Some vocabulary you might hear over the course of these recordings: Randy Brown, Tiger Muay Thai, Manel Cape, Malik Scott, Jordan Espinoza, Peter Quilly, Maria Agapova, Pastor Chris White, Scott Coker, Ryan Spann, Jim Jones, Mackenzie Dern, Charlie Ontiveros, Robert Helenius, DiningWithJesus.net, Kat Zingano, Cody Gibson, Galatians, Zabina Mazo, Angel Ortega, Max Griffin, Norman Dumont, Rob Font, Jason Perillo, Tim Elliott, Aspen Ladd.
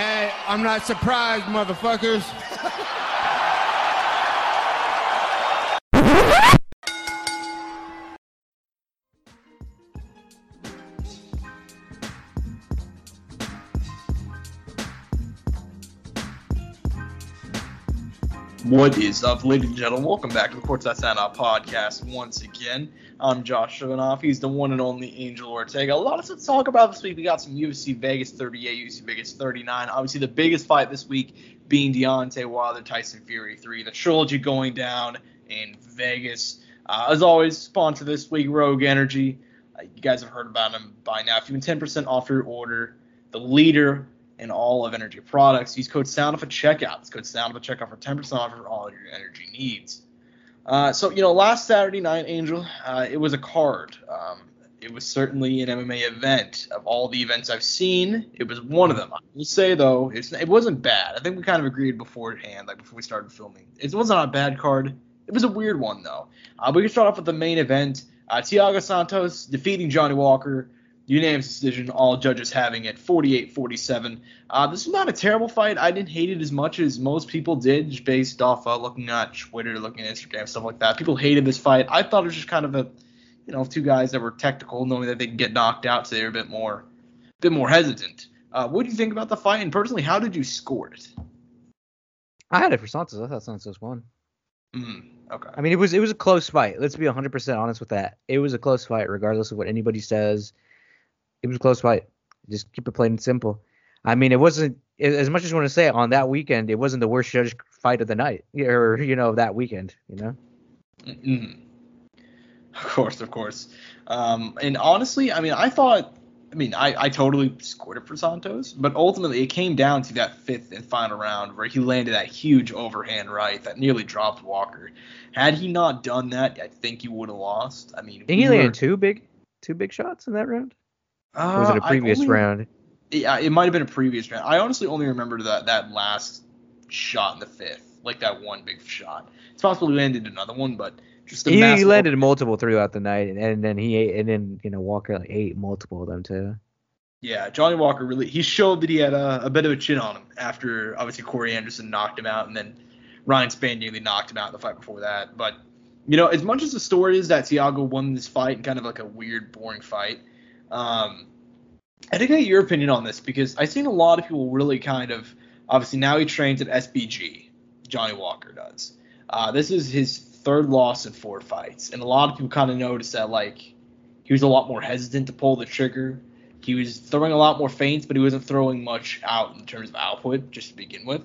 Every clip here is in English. Hey, I'm not surprised, motherfuckers. What is up, ladies and gentlemen? Welcome back to the Courtside Standout Podcast once again. I'm Josh Shavanoff. He's the one and only Angel Ortega. A lot to talk about this week. We got some UFC Vegas 38, UFC Vegas 39. Obviously, the biggest fight this week being Deontay Wilder, Tyson Fury 3. The trilogy going down in Vegas. As always, sponsor this week, Rogue Energy. You guys have heard about him by now. If you want 10% off your order, the leader and all of energy products. Use code SOUNDOFF at checkout. It's code SOUNDOFF at checkout for 10% off for all of your energy needs. Last Saturday night, Angel, it was a card. It was certainly an MMA event. Of all the events I've seen, it was one of them. I will say, though, it wasn't bad. I think we kind of agreed beforehand, before we started filming. It wasn't a bad card. It was a weird one, though. We can start off with the main event. Thiago Santos defeating Johnny Walker. Unanimous decision, all judges having it, 48-47. This was not a terrible fight. I didn't hate it as much as most people did, just based off looking at Twitter, looking at Instagram, stuff like that. People hated this fight. I thought it was just kind of two guys that were technical, knowing that they could get knocked out, so they were a bit more hesitant. What do you think about the fight? And personally, how did you score it? I had it for Santos. I thought Santos won. Okay. I mean, it was a close fight. Let's be 100% honest with that. It was a close fight, regardless of what anybody says. It was a close fight. Just keep it plain and simple. I mean, it wasn't – as much as you want to say, on that weekend, it wasn't the worst judge fight of the night or, that weekend, Mm-hmm. Of course. And honestly, I totally scored it for Santos, but ultimately it came down to that fifth and final round where he landed that huge overhand right that nearly dropped Walker. Had he not done that, I think he would have lost. I mean, didn't he land two big shots in that round? Or was it a previous round? Yeah, it might have been a previous round. I honestly only remember that last shot in the fifth, that one big shot. It's possible he landed another one, but just he landed multiple throughout the night, and then Walker ate multiple of them too. Yeah, Johnny Walker he showed that he had a bit of a chin on him after obviously Corey Anderson knocked him out, and then Ryan Spann nearly knocked him out in the fight before that. But as much as the story is that Thiago won this fight in kind of a weird, boring fight. I think I get your opinion on this because I've seen a lot of people really kind of obviously now he trains at SBG. Johnny Walker does. This is his third loss in 4 fights, and a lot of people kind of noticed that he was a lot more hesitant to pull the trigger. He was throwing a lot more feints, but he wasn't throwing much out in terms of output just to begin with.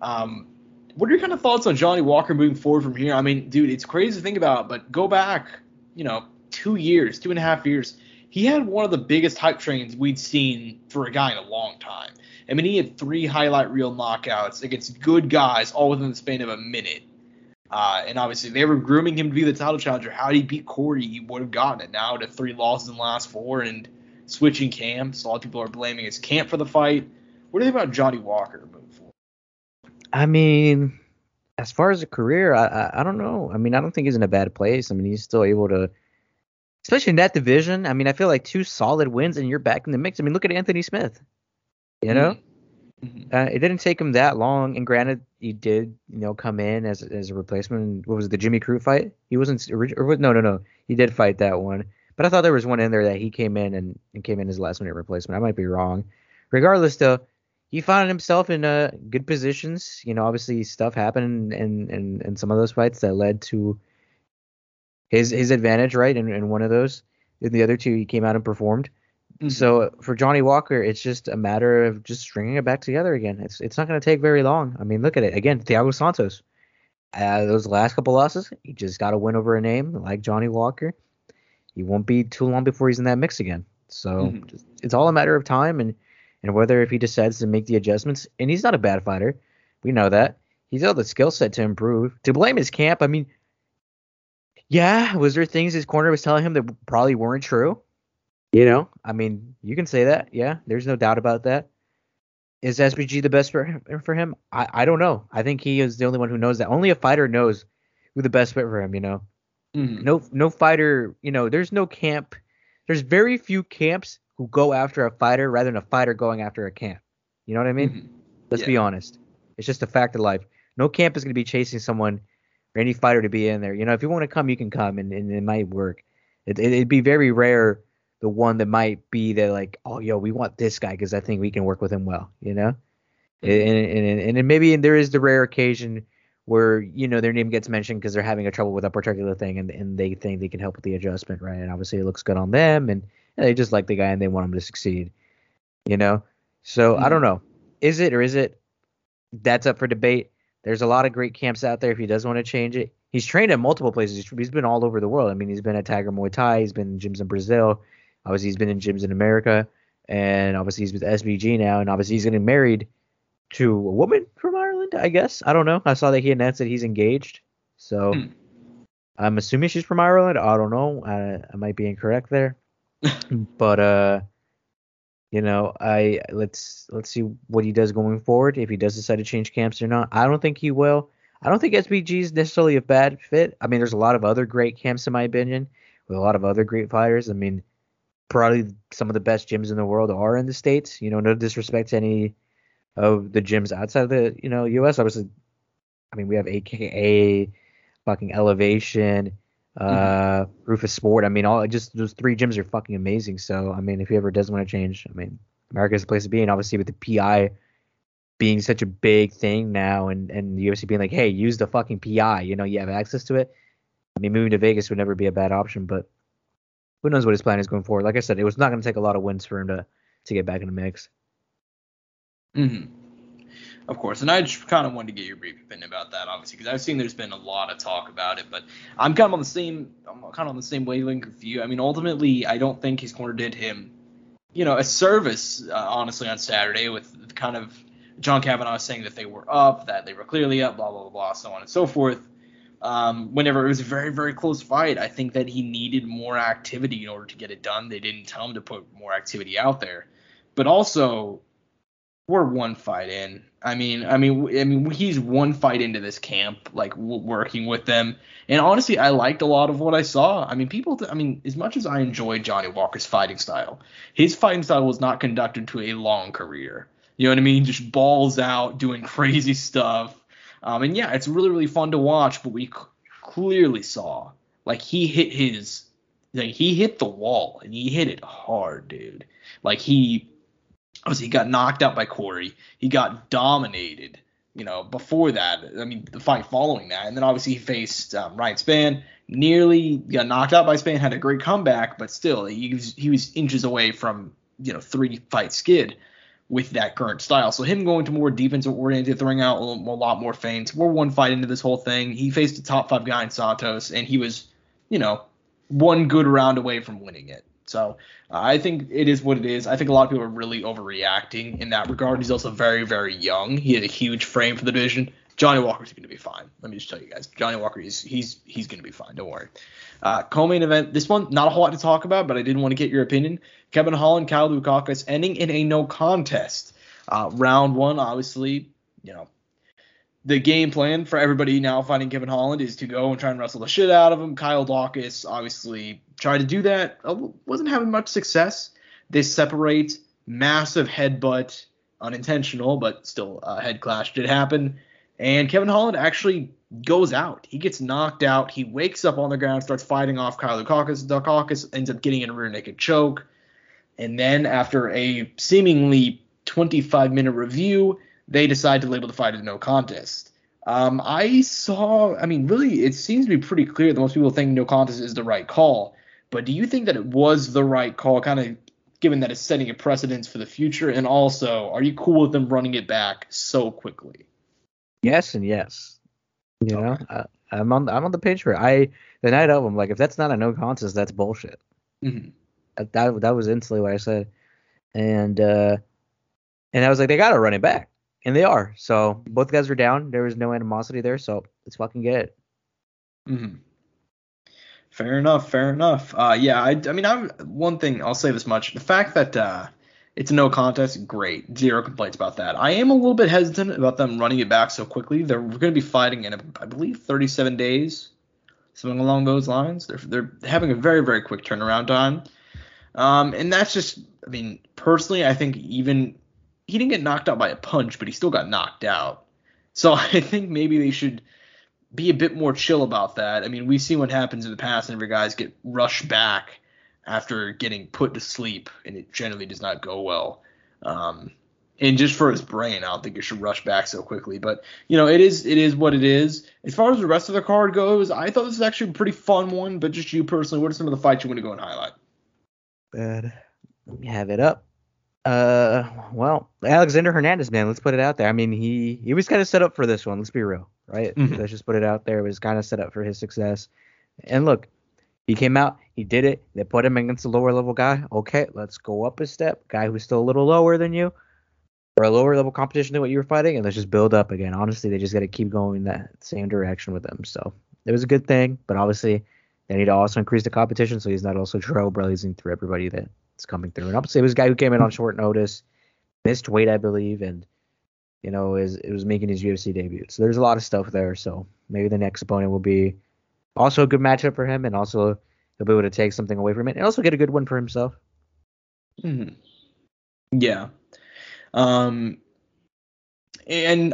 What are your kind of thoughts on Johnny Walker moving forward from here? I mean, dude, it's crazy to think about, but go back 2.5 years. He had one of the biggest hype trains we'd seen for a guy in a long time. I mean, he had 3 highlight reel knockouts against good guys all within the span of a minute. And obviously, they were grooming him to be the title challenger. Had he beat Corey, he would have gotten it. Now to 3 losses in the last 4 and switching camps. A lot of people are blaming his camp for the fight. What do you think about Johnny Walker moving forward? I mean, as far as a career, I don't know. I mean, I don't think he's in a bad place. I mean, he's still able to. Especially in that division, I mean, I feel 2 solid wins and you're back in the mix. I mean, look at Anthony Smith, Mm-hmm. It didn't take him that long. And granted, he did, come in as a replacement. What was it, the Jimmy Crute fight? He wasn't – no. He did fight that one. But I thought there was one in there that he came in and came in as a last-minute replacement. I might be wrong. Regardless, though, he found himself in good positions. Obviously stuff happened in some of those fights that led to – his advantage, right? In one of those, in the other 2, he came out and performed. Mm-hmm. So for Johnny Walker, it's just a matter of just stringing it back together again. It's not going to take very long. I mean, look at it again. Thiago Santos, those last couple losses, he just got to win over a name like Johnny Walker. He won't be too long before he's in that mix again. So mm-hmm. It's all a matter of time and whether if he decides to make the adjustments. And he's not a bad fighter, we know that. He's got the skill set to improve. To blame his camp, I mean. Yeah, was there things his corner was telling him that probably weren't true? I mean, you can say that. Yeah, there's no doubt about that. Is SBG the best for him? I don't know. I think he is the only one who knows that. Only a fighter knows who the best fit for him, Mm-hmm. No fighter, there's no camp. There's very few camps who go after a fighter rather than a fighter going after a camp. You know what I mean? Mm-hmm. Let's be honest. It's just a fact of life. No camp is going to be chasing someone or any fighter to be in there. You know, if you want to come, you can come, and it might work. It'd be very rare, the one that might be that, like, oh, yo, we want this guy because I think we can work with him well, you know? And maybe there is the rare occasion where, you know, their name gets mentioned because they're having a trouble with a particular thing, and they think they can help with the adjustment, right? And obviously it looks good on them, and they just like the guy and they want him to succeed, you know? So I don't know. Is it or is it? That's up for debate. There's a lot of great camps out there if he does want to change it. He's trained at multiple places. He's been all over the world. I mean, he's been at Tiger Muay Thai. He's been in gyms in Brazil. Obviously, he's been in gyms in America. And obviously, he's with SBG now. And obviously, he's getting married to a woman from Ireland, I guess. I don't know. I saw that he announced that he's engaged. So I'm assuming she's from Ireland. I don't know. I might be incorrect there. But, you know, let's see what he does going forward, if he does decide to change camps or not. I don't think he will. I don't think SBG is necessarily a bad fit. I mean, there's a lot of other great camps, in my opinion, with a lot of other great fighters. I mean, probably some of the best gyms in the world are in the States. You know, no disrespect to any of the gyms outside of the, you know, U.S. Obviously, I mean, we have AKA, fucking Elevation, Rufus Sport. I mean, all just those three gyms are fucking amazing. So, I mean, if he ever does want to change, I mean, America's the place to be. And obviously with the PI being such a big thing now, and the UFC being like, hey, use the fucking PI, you know, you have access to it. I mean, moving to Vegas would never be a bad option, but who knows what his plan is going forward. Like I said, it was not going to take a lot of wins for him to get back in the mix. Mm-hmm. Of course, and I just kind of wanted to get your brief opinion about that, obviously, because I've seen there's been a lot of talk about it, but I'm kind of on the same wavelength with you. I mean, ultimately, I don't think his corner did him, you know, a service, honestly, on Saturday with kind of John Kavanaugh saying that they were up, that they were clearly up, blah, blah, blah, blah, so on and so forth. Whenever it was a very, very close fight, I think that he needed more activity in order to get it done. They didn't tell him to put more activity out there, but also we're one fight in. I mean, he's one fight into this camp, like working with them. And honestly, I liked a lot of what I saw. I mean, as much as I enjoyed Johnny Walker's fighting style, his fighting style was not conducted to a long career. You know what I mean? Just balls out, doing crazy stuff. And yeah, it's really, really fun to watch. But we clearly saw, like, he hit the wall, and he hit it hard, dude. Like, he got knocked out by Corey. He got dominated, you know, before that. I mean, the fight following that. And then obviously he faced Ryan Spann, nearly got knocked out by Spann, had a great comeback. But still, he was inches away from, you know, 3-fight skid with that current style. So him going to more defensive-oriented, throwing out a lot more feints. We're one fight into this whole thing. He faced a top-5 guy in Santos, and he was, you know, one good round away from winning it. So I think it is what it is. I think a lot of people are really overreacting in that regard. He's also very, very young. He had a huge frame for the division. Johnny Walker's going to be fine. Let me just tell you guys. Johnny Walker, he's going to be fine. Don't worry. Co-main event. This one, not a whole lot to talk about, but I did want to get your opinion. Kevin Holland, Kyle Daukaus, ending in a no contest. Round one, obviously, you know, the game plan for everybody now fighting Kevin Holland is to go and try and wrestle the shit out of him. Kyle Daukaus obviously tried to do that. Wasn't having much success. They separate. Massive headbutt. Unintentional, but still a head clash did happen. And Kevin Holland actually goes out. He gets knocked out. He wakes up on the ground, starts fighting off Kyle Daukaus. Daukaus ends up getting in a rear naked choke. And then after a seemingly 25-minute review, they decide to label the fight as no contest. Really, it seems to be pretty clear that most people think no contest is the right call. But do you think that it was the right call, kind of given that it's setting a precedence for the future? And also, are you cool with them running it back so quickly? Yes and yes. You know, okay. I'm on the page for it. The night of, I'm like, if that's not a no contest, that's bullshit. Mm-hmm. That was instantly what I said. And I was like, they got to run it back. And they are. So both guys are down. There was no animosity there. So let's fucking get it. Mm-hmm. Fair enough. One thing, I'll say this much. The fact that it's a no contest, great. Zero complaints about that. I am a little bit hesitant about them running it back so quickly. They're going to be fighting in, I believe, 37 days. Something along those lines. They're having a very, very quick turnaround time. And that's just, I mean, personally, I think even he didn't get knocked out by a punch, but he still got knocked out. So I think maybe they should be a bit more chill about that. I mean, we've seen what happens in the past whenever guys get rushed back after getting put to sleep, and it generally does not go well. And just for his brain, I don't think it should rush back so quickly. But, you know, it is what it is. As far as the rest of the card goes, I thought this was actually a pretty fun one. But just you personally, what are some of the fights you want to go and highlight? Let me have it up. Well, Alexander Hernandez, man, let's put it out there. I mean, he was kind of set up for this one. Let's be real, right? Mm-hmm. Let's just put it out there. It was kind of set up for his success. And look, he came out, he did it. They put him against a lower level guy. Okay, let's go up a step. Guy who's still a little lower than you, or a lower level competition than what you were fighting, and let's just build up again. Honestly, they just got to keep going that same direction with him. So it was a good thing, but obviously they need to also increase the competition so he's not also trailblazing through everybody that's coming through. And obviously it was a guy who came in on short notice, missed weight, I believe, and you know it was making his UFC debut. So there's a lot of stuff there. So maybe the next opponent will be also a good matchup for him, and also he'll be able to take something away from it and also get a good win for himself. Mm-hmm. Yeah. And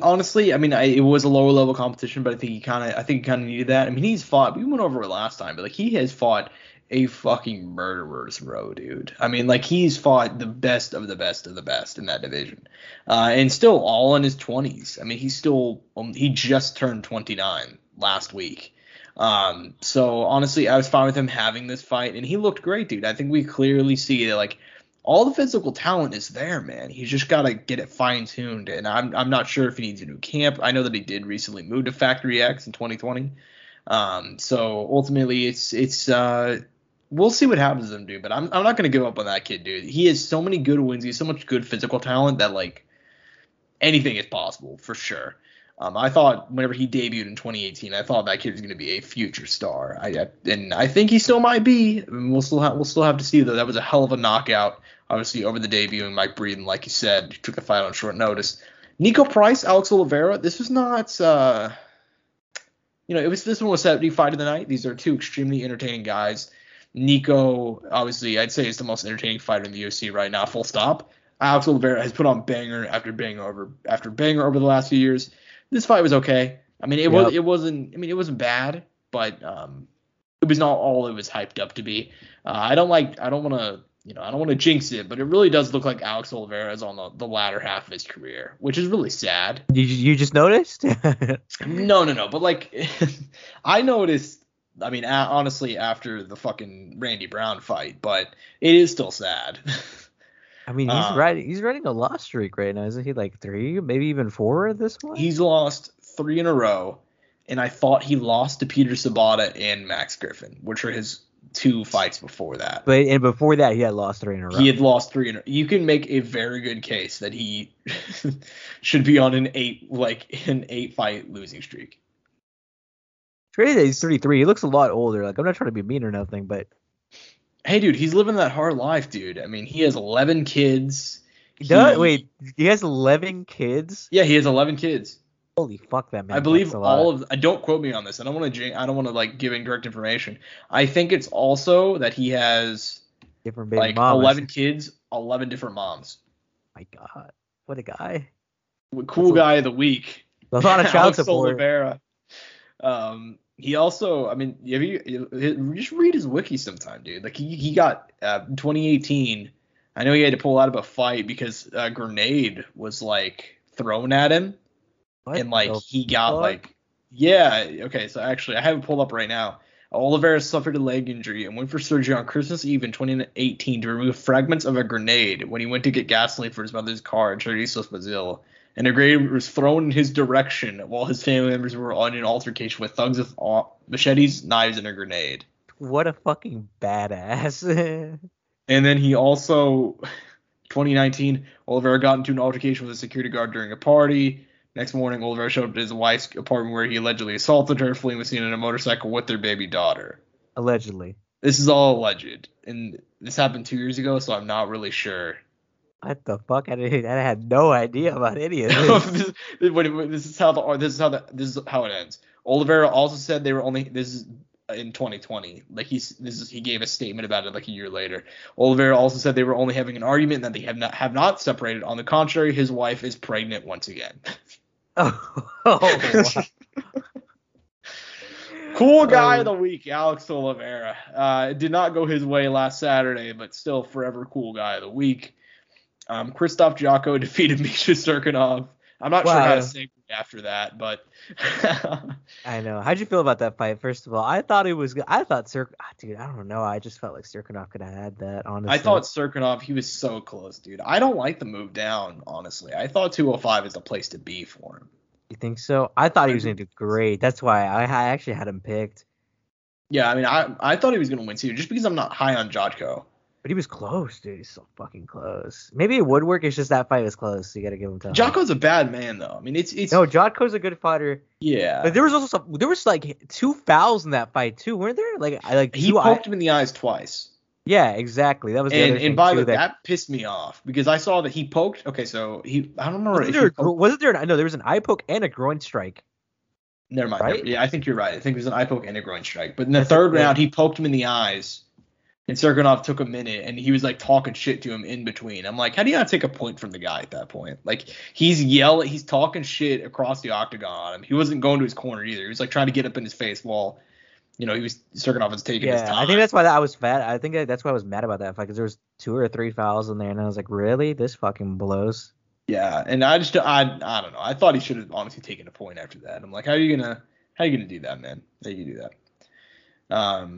honestly, I mean, it was a lower level competition, but I think he kind of needed that. I mean, he's fought, we went over it last time, but like he has fought a fucking murderer's row, dude. I mean, like he's fought the best of the best of the best in that division, and still all in his 20s. I mean, he's still, he just turned 29 last week. So honestly, I was fine with him having this fight, and he looked great, dude. I think we clearly see that, like, all the physical talent is there, man. He's just got to get it fine-tuned, and I'm not sure if he needs a new camp. I know that he did recently move to Factory X in 2020. So ultimately, it's we'll see what happens to him, dude. But I'm not going to give up on that kid, dude. He has so many good wins. He has so much good physical talent that, like, anything is possible for sure. I thought whenever he debuted in 2018, I thought that kid was going to be a future star. And I think he still might be. I mean, we'll still have to see, though. That was a hell of a knockout, obviously, over the debuting Mike Breeden, like you said, took the fight on short notice. Nico Price, Alex Oliveira, this was not, this one was 70 fight of the night. These are two extremely entertaining guys. Nico, obviously, I'd say is the most entertaining fighter in the UFC right now, full stop. Alex Oliveira has put on banger after banger over the last few years. This fight was okay. I mean, it wasn't bad, but it was not all it was hyped up to be. I don't want to jinx it, but it really does look like Alex Oliveira is on the latter half of his career, which is really sad. You just noticed? No. But like, I noticed. I mean, honestly, after the fucking Randy Brown fight, but it is still sad. I mean, he's riding a loss streak right now. Isn't he like 3, maybe even 4 at this point? He's lost 3 in a row, and I thought he lost to Peter Sabata and Max Griffin, which were his 2 fights before that. But and before that, he had lost 3 in a row. He had lost 3 in a row. You can make a very good case that he should be on an 8 fight losing streak. It's crazy that he's 33. He looks a lot older. Like, I'm not trying to be mean or nothing, but. Hey, dude, he's living that hard life, dude. I mean, he has 11 kids. He has 11 kids? Yeah, he has 11 kids. Holy fuck, that man. I believe don't quote me on this. I don't want to like give incorrect information. I think it's also that he has different baby mamas. 11 kids, 11 different moms. My God, what a guy! Cool guy of the week. That's not a child support. Oliveira. He also, I mean, just read his wiki sometime, dude. Like he got 2018. I know he had to pull out of a fight because a grenade was like thrown at him, Okay, so actually, I have it pulled up right now. Oliveira suffered a leg injury and went for surgery on Christmas Eve in 2018 to remove fragments of a grenade when he went to get gasoline for his mother's car in Chorizo, Brazil. And a grenade was thrown in his direction while his family members were on an altercation with thugs with machetes, knives, and a grenade. What a fucking badass. And then he also, 2019, Oliveira got into an altercation with a security guard during a party. Next morning, Oliveira showed up at his wife's apartment where he allegedly assaulted her, fleeing was seen in a motorcycle with their baby daughter. Allegedly. This is all alleged. And this happened 2 years ago, so I'm not really sure. What the fuck? I had no idea about any of this. This is how it ends. Oliveira also said they were only. This is in 2020. Like he gave a statement about it like a year later. Oliveira also said they were only having an argument and that they have not separated. On the contrary, his wife is pregnant once again. Oh, wow. Cool guy of the week, Alex Oliveira. It did not go his way last Saturday, but still forever cool guy of the week. Krzysztof Jocko defeated Misha Serkinov. I'm not sure how to say after that, but I know. How'd you feel about that fight? First of all, I thought it was good. I thought dude, I don't know. I just felt like Serkinov could have had that, honestly. I thought Serkinov, he was so close, dude. I don't like the move down, honestly. I thought 205 is the place to be for him. You think so? I thought he was going to do great. That's why I actually had him picked. Yeah, I mean, I thought he was going to win too, just because I'm not high on Jocko. But he was close, dude. He's so fucking close. Maybe it would work. It's just that fight was close, so you got to give him time. Jocko's a bad man, though. I mean, it's no, Jocko's a good fighter. Yeah. But there was also like two fouls in that fight too, weren't there? Like he poked him in the eyes twice. Yeah, exactly. That was the other thing. And by the way, that pissed me off because I saw that he poked. Okay, so I don't remember. There was an eye poke and a groin strike. Never mind. Right? Yeah, I think you're right. I think it was an eye poke and a groin strike. But in the third round, he poked him in the eyes. And Serkinov took a minute, and he was, like, talking shit to him in between. I'm like, how do you not take a point from the guy at that point? Like, he's yelling. He's talking shit across the octagon. I mean, he wasn't going to his corner either. He was, like, trying to get up in his face while, you know, Serkinov was taking his time. I think that's why I was mad. I think that's why I was mad about that fight, because there was 2 or 3 fouls in there, and I was like, really? This fucking blows. Yeah, and I don't know. I thought he should have honestly taken a point after that. I'm like, how are you gonna do that, man? How you gonna do that?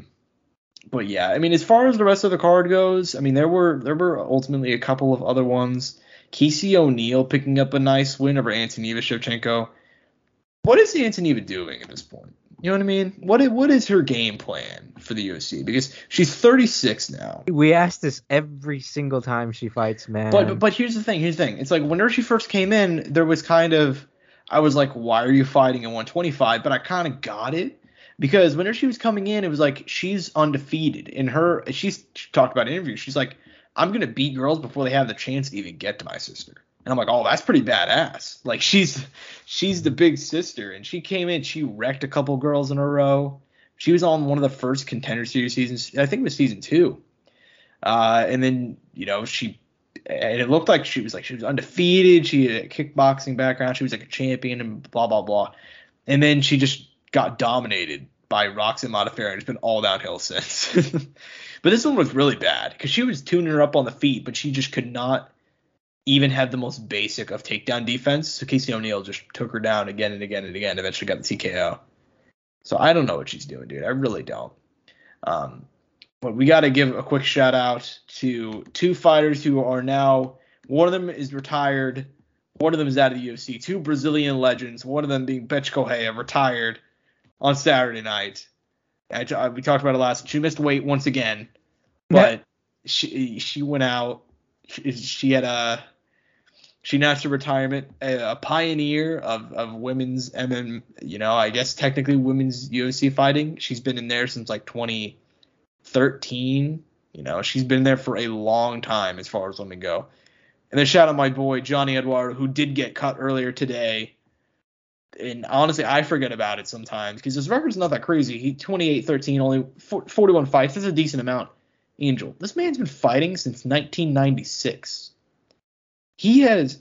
But yeah, I mean, as far as the rest of the card goes, I mean, there were ultimately a couple of other ones. Casey O'Neill picking up a nice win over Antonieva Shevchenko. What is Antonieva doing at this point? You know what I mean? What is her game plan for the UFC? Because she's 36 now. We ask this every single time she fights, man. But here's the thing. It's like whenever she first came in, there was kind of – I was like, why are you fighting at 125? But I kind of got it. Because whenever she was coming in, it was like she's undefeated. She talked about in interviews. She's like, I'm going to beat girls before they have the chance to even get to my sister. And I'm like, oh, that's pretty badass. Like she's the big sister. And she came in. She wrecked a couple girls in a row. She was on one of the first Contender Series seasons. I think it was season 2. And then, you know, it looked like she was undefeated. She had a kickboxing background. She was like a champion and blah, blah, blah. And then she just got dominated by Roxanne Modafferi, and it's been all downhill since. But this one was really bad because she was tuning her up on the feet, but she just could not even have the most basic of takedown defense. So Casey O'Neill just took her down again and again and again. Eventually got the TKO. So I don't know what she's doing, dude. I really don't. But we got to give a quick shout out to two fighters who are now, one of them is retired. One of them is out of the UFC. Two Brazilian legends. One of them being Betch Correia, retired. On Saturday night, we talked about it last. She missed weight once again, but she went out. She announced her retirement. A pioneer of women's MMA. You know, I guess technically women's UFC fighting. She's been in there since like 2013. You know, she's been there for a long time as far as women go. And then shout out my boy Johnny Eduardo, who did get cut earlier today. And honestly, I forget about it sometimes because his record's not that crazy. He 28-13, only 41 fights. That's a decent amount. Angel, this man's been fighting since 1996. He is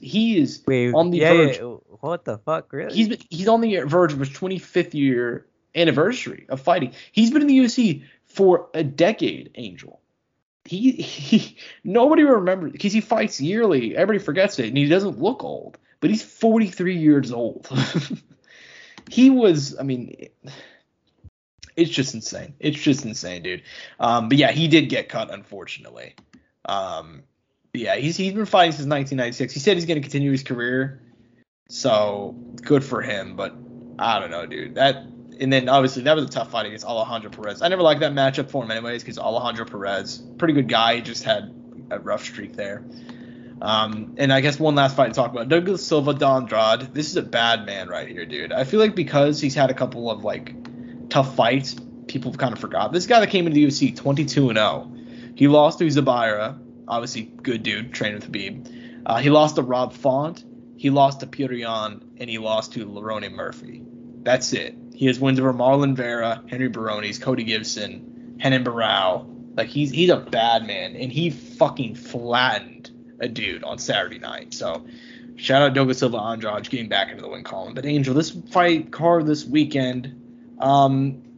on the verge. Yeah. What the fuck, really? He's on the verge of his 25th year anniversary of fighting. He's been in the UFC for a decade, Angel. Nobody remembers because he fights yearly. Everybody forgets it, and he doesn't look old. But he's 43 years old. It's just insane. It's just insane, dude. But yeah, he did get cut, unfortunately. Yeah, he's been fighting since 1996. He said he's going to continue his career. So good for him. But I don't know, dude. And then obviously that was a tough fight against Alejandro Perez. I never liked that matchup for him anyways because Alejandro Perez, pretty good guy. He just had a rough streak there. And I guess one last fight to talk about, Douglas Silva d'Andrade. This is a bad man right here, dude. I feel like because he's had a couple of like tough fights, people have kind of forgot. This guy that came into the UFC 22-0. He lost to Zabira, obviously good dude, trained with Habib. He lost to Rob Font, he lost to Pyurian, and he lost to Lerone Murphy. That's it. He has wins over Marlon Vera, Henry Baroni's, Cody Gibson, Henan Barrow. Like, he's a bad man, and he fucking flattened a dude on Saturday night. So shout out Douglas Silva Andrade getting back into the win column. But Angel, this fight card this weekend, a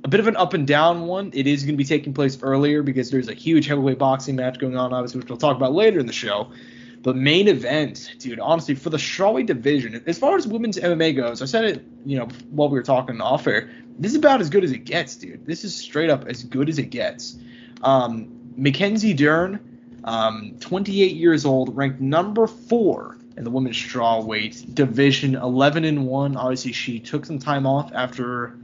bit of an up and down one. It is going to be taking place earlier because there's a huge heavyweight boxing match going on, obviously, which we'll talk about later in the show. But main event, dude, honestly, for the strawweight division, as far as women's MMA goes, I said it, you know, while we were talking off air, this is about as good as it gets, dude. This is straight up as good as it gets. Mackenzie Dern, 28 years old, ranked number 4 in the women's strawweight division, 11-1. Obviously, she took some time off after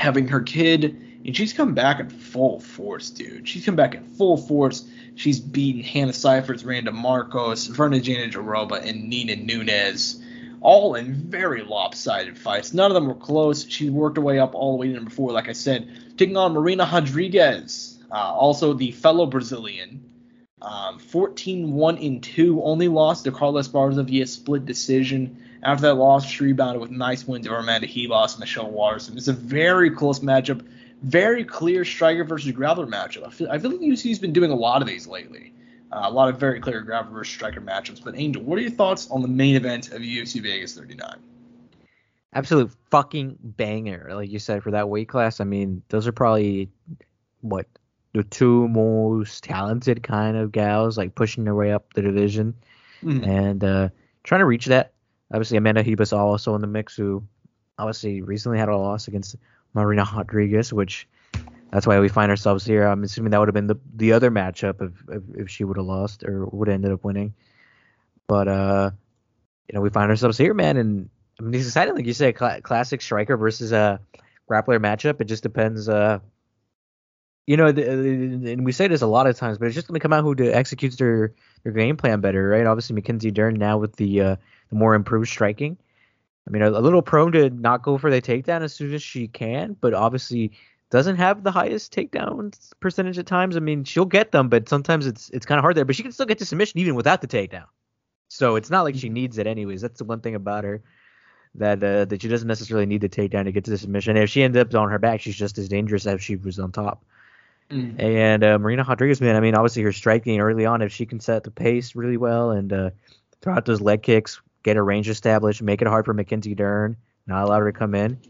having her kid, and she's come back in full force, dude. She's come back in full force. She's beaten Hannah Cyphers, Randa Marcos, Verna Jandijaroba, and Nina Nunes, all in very lopsided fights. None of them were close. She worked her way up all the way to number 4, like I said, taking on Marina Rodriguez, also the fellow Brazilian. 14-1-2, only lost to Carlos Barza via split decision. After that loss, she rebounded with nice wins over Amanda Ribas and Michelle Watterson. It's a very close matchup, very clear striker versus grappler matchup. I feel like UFC's been doing a lot of these lately, a lot of very clear grappler versus striker matchups. But Angel, what are your thoughts on the main event of UFC Vegas 39? Absolute fucking banger, like you said, for that weight class. I mean, those are probably what, the two most talented kind of gals, like pushing their way up the division and trying to reach that. Obviously, Amanda Ribas also in the mix, who obviously recently had a loss against Marina Rodriguez, which that's why we find ourselves here. I'm assuming that would have been the other matchup if she would have lost or would have ended up winning. But, you know, we find ourselves here, man. And I mean, it's exciting. Like you said, classic striker versus a grappler matchup. It just depends. You know, and we say this a lot of times, but it's just going to come out who executes their game plan better, right? Obviously, Mackenzie Dern now with the more improved striking. I mean, a little prone to not go for the takedown as soon as she can, but obviously doesn't have the highest takedown percentage at times. I mean, she'll get them, but sometimes it's kind of hard there. But she can still get to submission even without the takedown. So it's not like she needs it anyways. That's the one thing about her, that she doesn't necessarily need the takedown to get to the submission. And if she ends up on her back, she's just as dangerous as she was on top. And Marina Rodriguez, man, I mean, obviously her striking early on, if she can set the pace really well and throw out those leg kicks, get a range established, make it hard for Mackenzie Dern, not allow her to come in.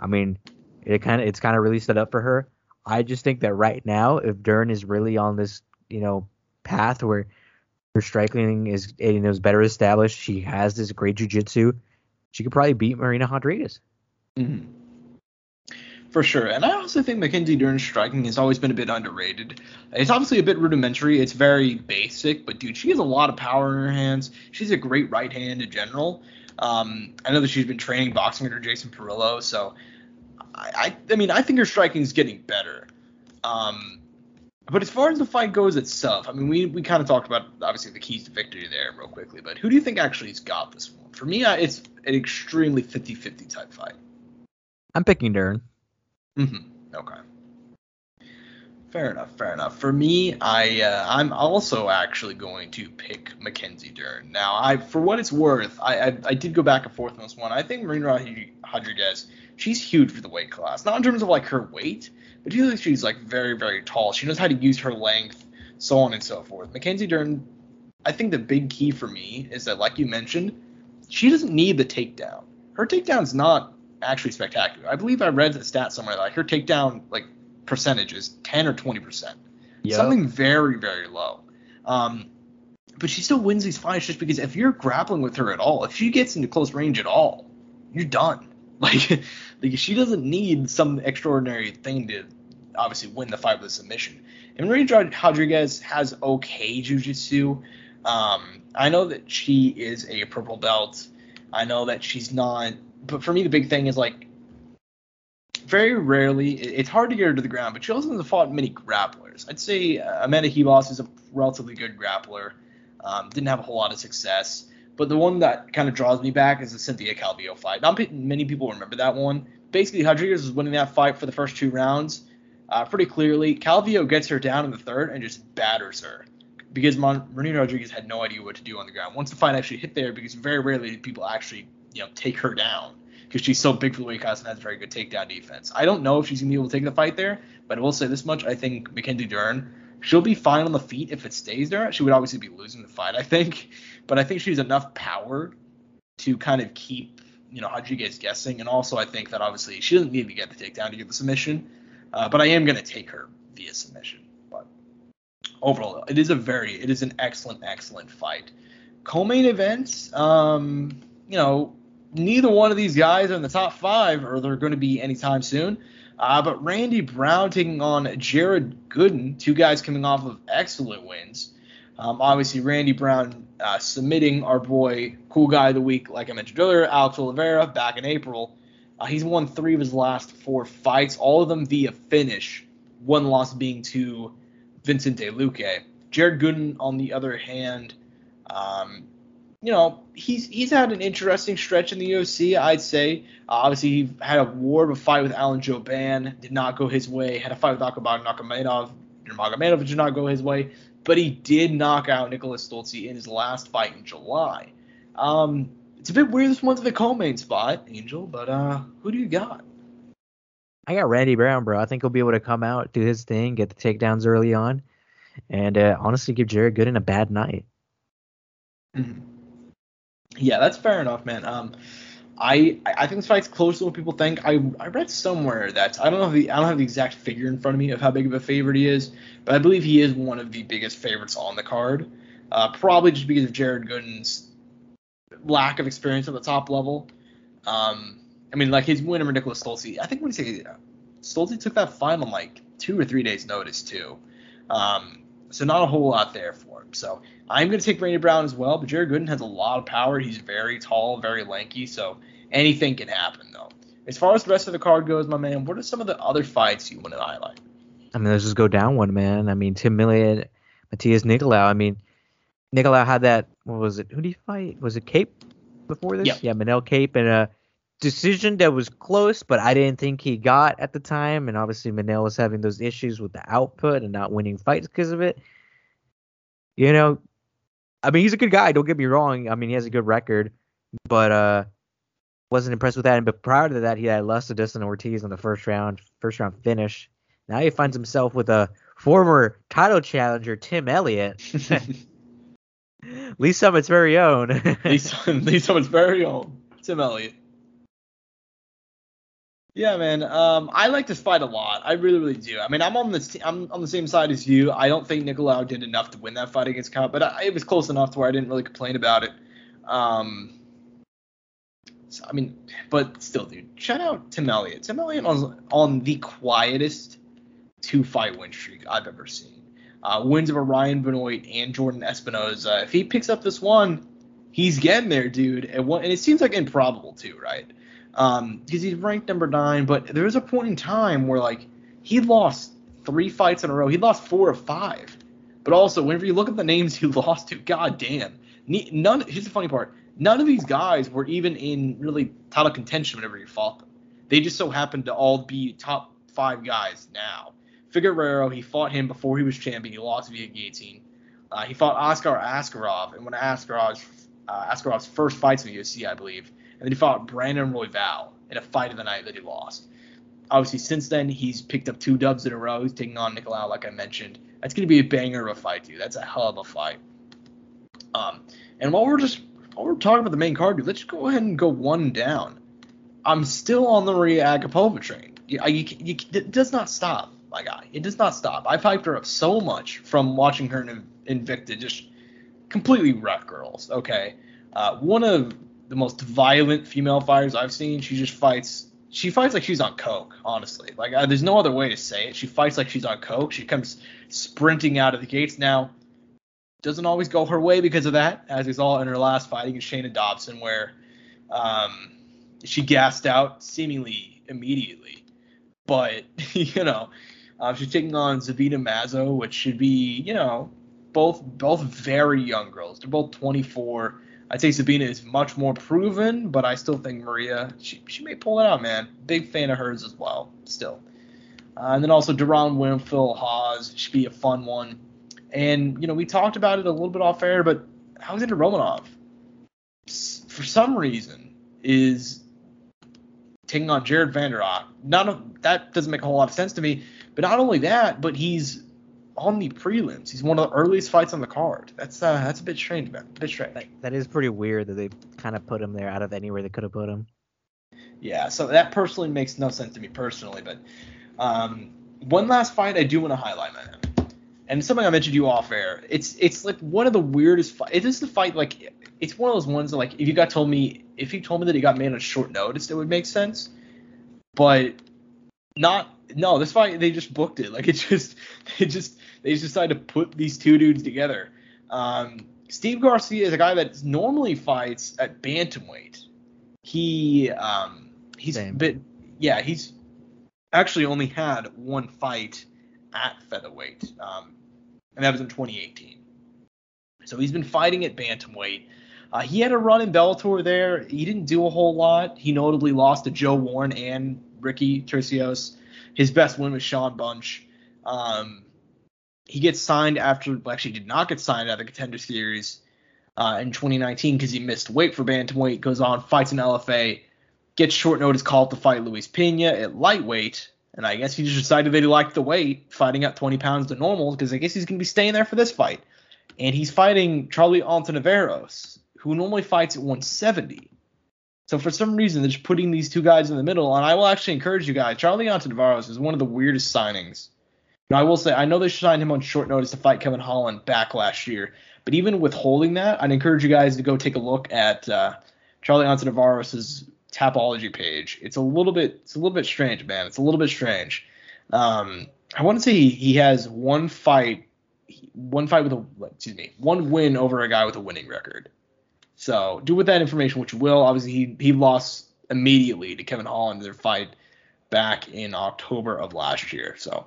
I mean, it's kind of really set up for her. I just think that right now, if Dern is really on this, you know, path where her striking is, you know, is better established, she has this great jiu-jitsu, she could probably beat Marina Rodriguez. Mm-hmm. For sure. And I also think Mackenzie Dern's striking has always been a bit underrated. It's obviously a bit rudimentary. It's very basic. But, dude, she has a lot of power in her hands. She's a great right hand in general. I know that she's been training boxing under Jason Perillo. So, I mean, I think her striking is getting better. But as far as the fight goes itself, I mean, we kind of talked about, obviously, the keys to victory there real quickly. But who do you think actually has got this one? For me, it's an extremely 50-50 type fight. I'm picking Dern. Okay. Fair enough. For me, I'm also actually going to pick Mackenzie Dern. Now, for what it's worth, I did go back and forth on this one. I think Marina Rodriguez, she's huge for the weight class. Not in terms of like her weight, but she's like very, very tall. She knows how to use her length, so on and so forth. Mackenzie Dern, I think the big key for me is that, like you mentioned, she doesn't need the takedown. Her takedown's not actually spectacular. I believe I read the stat somewhere, like her takedown like percentage is 10 or 20%. Yep. Something very, very low. But she still wins these fights just because if you're grappling with her at all, if she gets into close range at all, you're done. Like she doesn't need some extraordinary thing to obviously win the fight with a submission. And Marina Rodriguez has okay jiu-jitsu. I know that she is a purple belt. I know that she's not. But for me, the big thing is, like, very rarely, it's hard to get her to the ground, but she also hasn't fought many grapplers. I'd say Amanda Ribas is a relatively good grappler, didn't have a whole lot of success. But the one that kind of draws me back is the Cynthia Calvillo fight. Not many people remember that one. Basically, Rodriguez was winning that fight for the first 2 rounds pretty clearly. Calvillo gets her down in the 3rd and just batters her because Marina Rodriguez had no idea what to do on the ground. Once the fight actually hit there, because very rarely did people actually, you know, take her down. because she's so big for the weight class and has very good takedown defense. I don't know if she's going to be able to take the fight there, but I will say this much. I think Mackenzie Dern, she'll be fine on the feet if it stays there. She would obviously be losing the fight, I think. But I think she has enough power to kind of keep, you know, Rodriguez guessing. And also I think that obviously she doesn't need to get the takedown to get the submission. But I am going to take her via submission. But overall, it is an excellent, excellent fight. Co-main events, you know, neither one of these guys are in the top five or they're going to be anytime soon. But Randy Brown taking on Jared Gooden, two guys coming off of excellent wins. Obviously, Randy Brown submitting our boy, cool guy of the week, like I mentioned earlier, Alex Oliveira, back in April. He's won 3 of his last 4 fights, all of them via finish, one loss being to Vincent De Luque. Jared Gooden, on the other hand, you know, he's had an interesting stretch in the UFC, I'd say. Obviously, he had a war of a fight with Alan Joban, did not go his way. Had a fight with Nurmagomedov, which did not go his way. But he did knock out Nicholas Stoltz in his last fight in July. It's a bit weird this one's in the co-main spot, Angel, but who do you got? I got Randy Brown, bro. I think he'll be able to come out, do his thing, get the takedowns early on, and honestly give Jared Gooden a bad night. Mm-hmm. Yeah, that's fair enough, man. I think this fight's closer than what people think. I read somewhere that I don't have the exact figure in front of me of how big of a favorite he is, but I believe he is one of the biggest favorites on the card. Probably just because of Jared Gooden's lack of experience at the top level. I mean, like his win over Nicholas Stoltz. I think when you say Stoltz took that fight on like 2 or 3 days' notice too. So not a whole lot there for him. So I'm going to take Randy Brown as well, but Jared Gooden has a lot of power. He's very tall, very lanky, so anything can happen, though. As far as the rest of the card goes, my man, what are some of the other fights you want to highlight? I mean, let's just go down one, man. I mean, Tim Elliott, Matheus Nicolau. I mean, Nicolau had that, what was it? Who did he fight? Was it Cape before this? Yep. Yeah, Manel Cape, and a decision that was close, but I didn't think he got at the time, and obviously Manel was having those issues with the output and not winning fights because of it. You know, I mean, he's a good guy. Don't get me wrong. I mean, he has a good record, but wasn't impressed with that. And but prior to that, he had lost to Dustin Ortiz in the first round finish. Now he finds himself with a former title challenger, Tim Elliott, Lee Summit's very own. Lee Summit's very own, Tim Elliott. Yeah, man. I like this fight a lot. I really, really do. I mean, I'm on the same side as you. I don't think Nicolau did enough to win that fight against Cobb, but it was close enough to where I didn't really complain about it. So, I mean, but still, dude, shout out Tim Elliott. Tim Elliott on the quietest 2-fight win streak I've ever seen. Wins over Ryan Benoit and Jordan Espinoza. If he picks up this one, he's getting there, dude. And it seems like improbable too, right? Because he's ranked number 9, but there was a point in time where like he lost 3 fights in a row. He lost 4 of 5, but also whenever you look at the names he lost to, goddamn, none. Here's the funny part: none of these guys were even in really title contention whenever you fought them. They just so happened to all be top 5 guys now. Figueroa, he fought him before he was champion. He lost via guillotine. He fought Oscar Askarov, and one of Askarov's first fights in the UFC, I believe. And then he fought Brandon Royval in a fight of the night that he lost. Obviously, since then, he's picked up 2 dubs in a row. He's taking on Nicolau, like I mentioned. That's going to be a banger of a fight, dude. That's a hell of a fight. And while we're talking about the main card, dude, let's just go ahead and go one down. I'm still on the Maria Agapova train. It does not stop, my guy. It does not stop. I've hyped her up so much from watching her in Invicta just completely wreck girls, okay? One of the most violent female fighters I've seen. She fights like she's on coke, honestly. Like, there's no other way to say it. She fights like she's on coke. She comes sprinting out of the gates. Now, doesn't always go her way because of that, as we saw in her last fight against Shayna Dobson, where she gassed out seemingly immediately. But, you know, she's taking on Zabina Mazo, which should be, you know, both very young girls. They're both 24. I'd say Sabina is much more proven, but I still think Maria, she may pull it out, man. Big fan of hers as well, still. And then also Daron Winfield Haas should be a fun one. And, you know, we talked about it a little bit off air, but Alexander Romanov, for some reason, is taking on Jared Vanderhoek. None of that doesn't make a whole lot of sense to me. But not only that, but he's on the prelims. He's one of the earliest fights on the card. That's a bit strange, man. A bit strange. That is pretty weird that they kind of put him there out of anywhere they could have put him. Yeah, so that personally makes no sense to me personally. But one last fight I do want to highlight, man. And something I mentioned to you off air. It's like one of the weirdest fights. It is the fight, like, it's one of those ones that, like, if you told me that he got made on short notice, it would make sense. But this fight, they just booked it. Like, they just decided to put these two dudes together. Steve Garcia is a guy that normally fights at bantamweight. He's actually only had one fight at featherweight, and that was in 2018. So he's been fighting at bantamweight. He had a run in Bellator there. He didn't do a whole lot. He notably lost to Joe Warren and Ricky Tercios. His best win was Sean Bunch. He gets signed after – well, actually did not get signed out of the Contender Series in 2019 because he missed weight for bantamweight. Goes on, fights an LFA, gets short notice called to fight Luis Pena at lightweight. And I guess he just decided that he liked the weight, fighting up 20 pounds to normal because I guess he's going to be staying there for this fight. And he's fighting Charlie Ontiveros, who normally fights at 170. So for some reason, they're just putting these two guys in the middle. And I will actually encourage you guys, Charlie Ontiveros is one of the weirdest signings. Now, I will say, I know they signed him on short notice to fight Kevin Holland back last year. But even withholding that, I'd encourage you guys to go take a look at Charlie Ontiveros' Tapology page. It's a little bit strange, man. It's a little bit strange. I want to say he has one win over a guy with a winning record. So do with that information what you will. Obviously, he lost immediately to Kevin Holland in their fight back in October of last year. So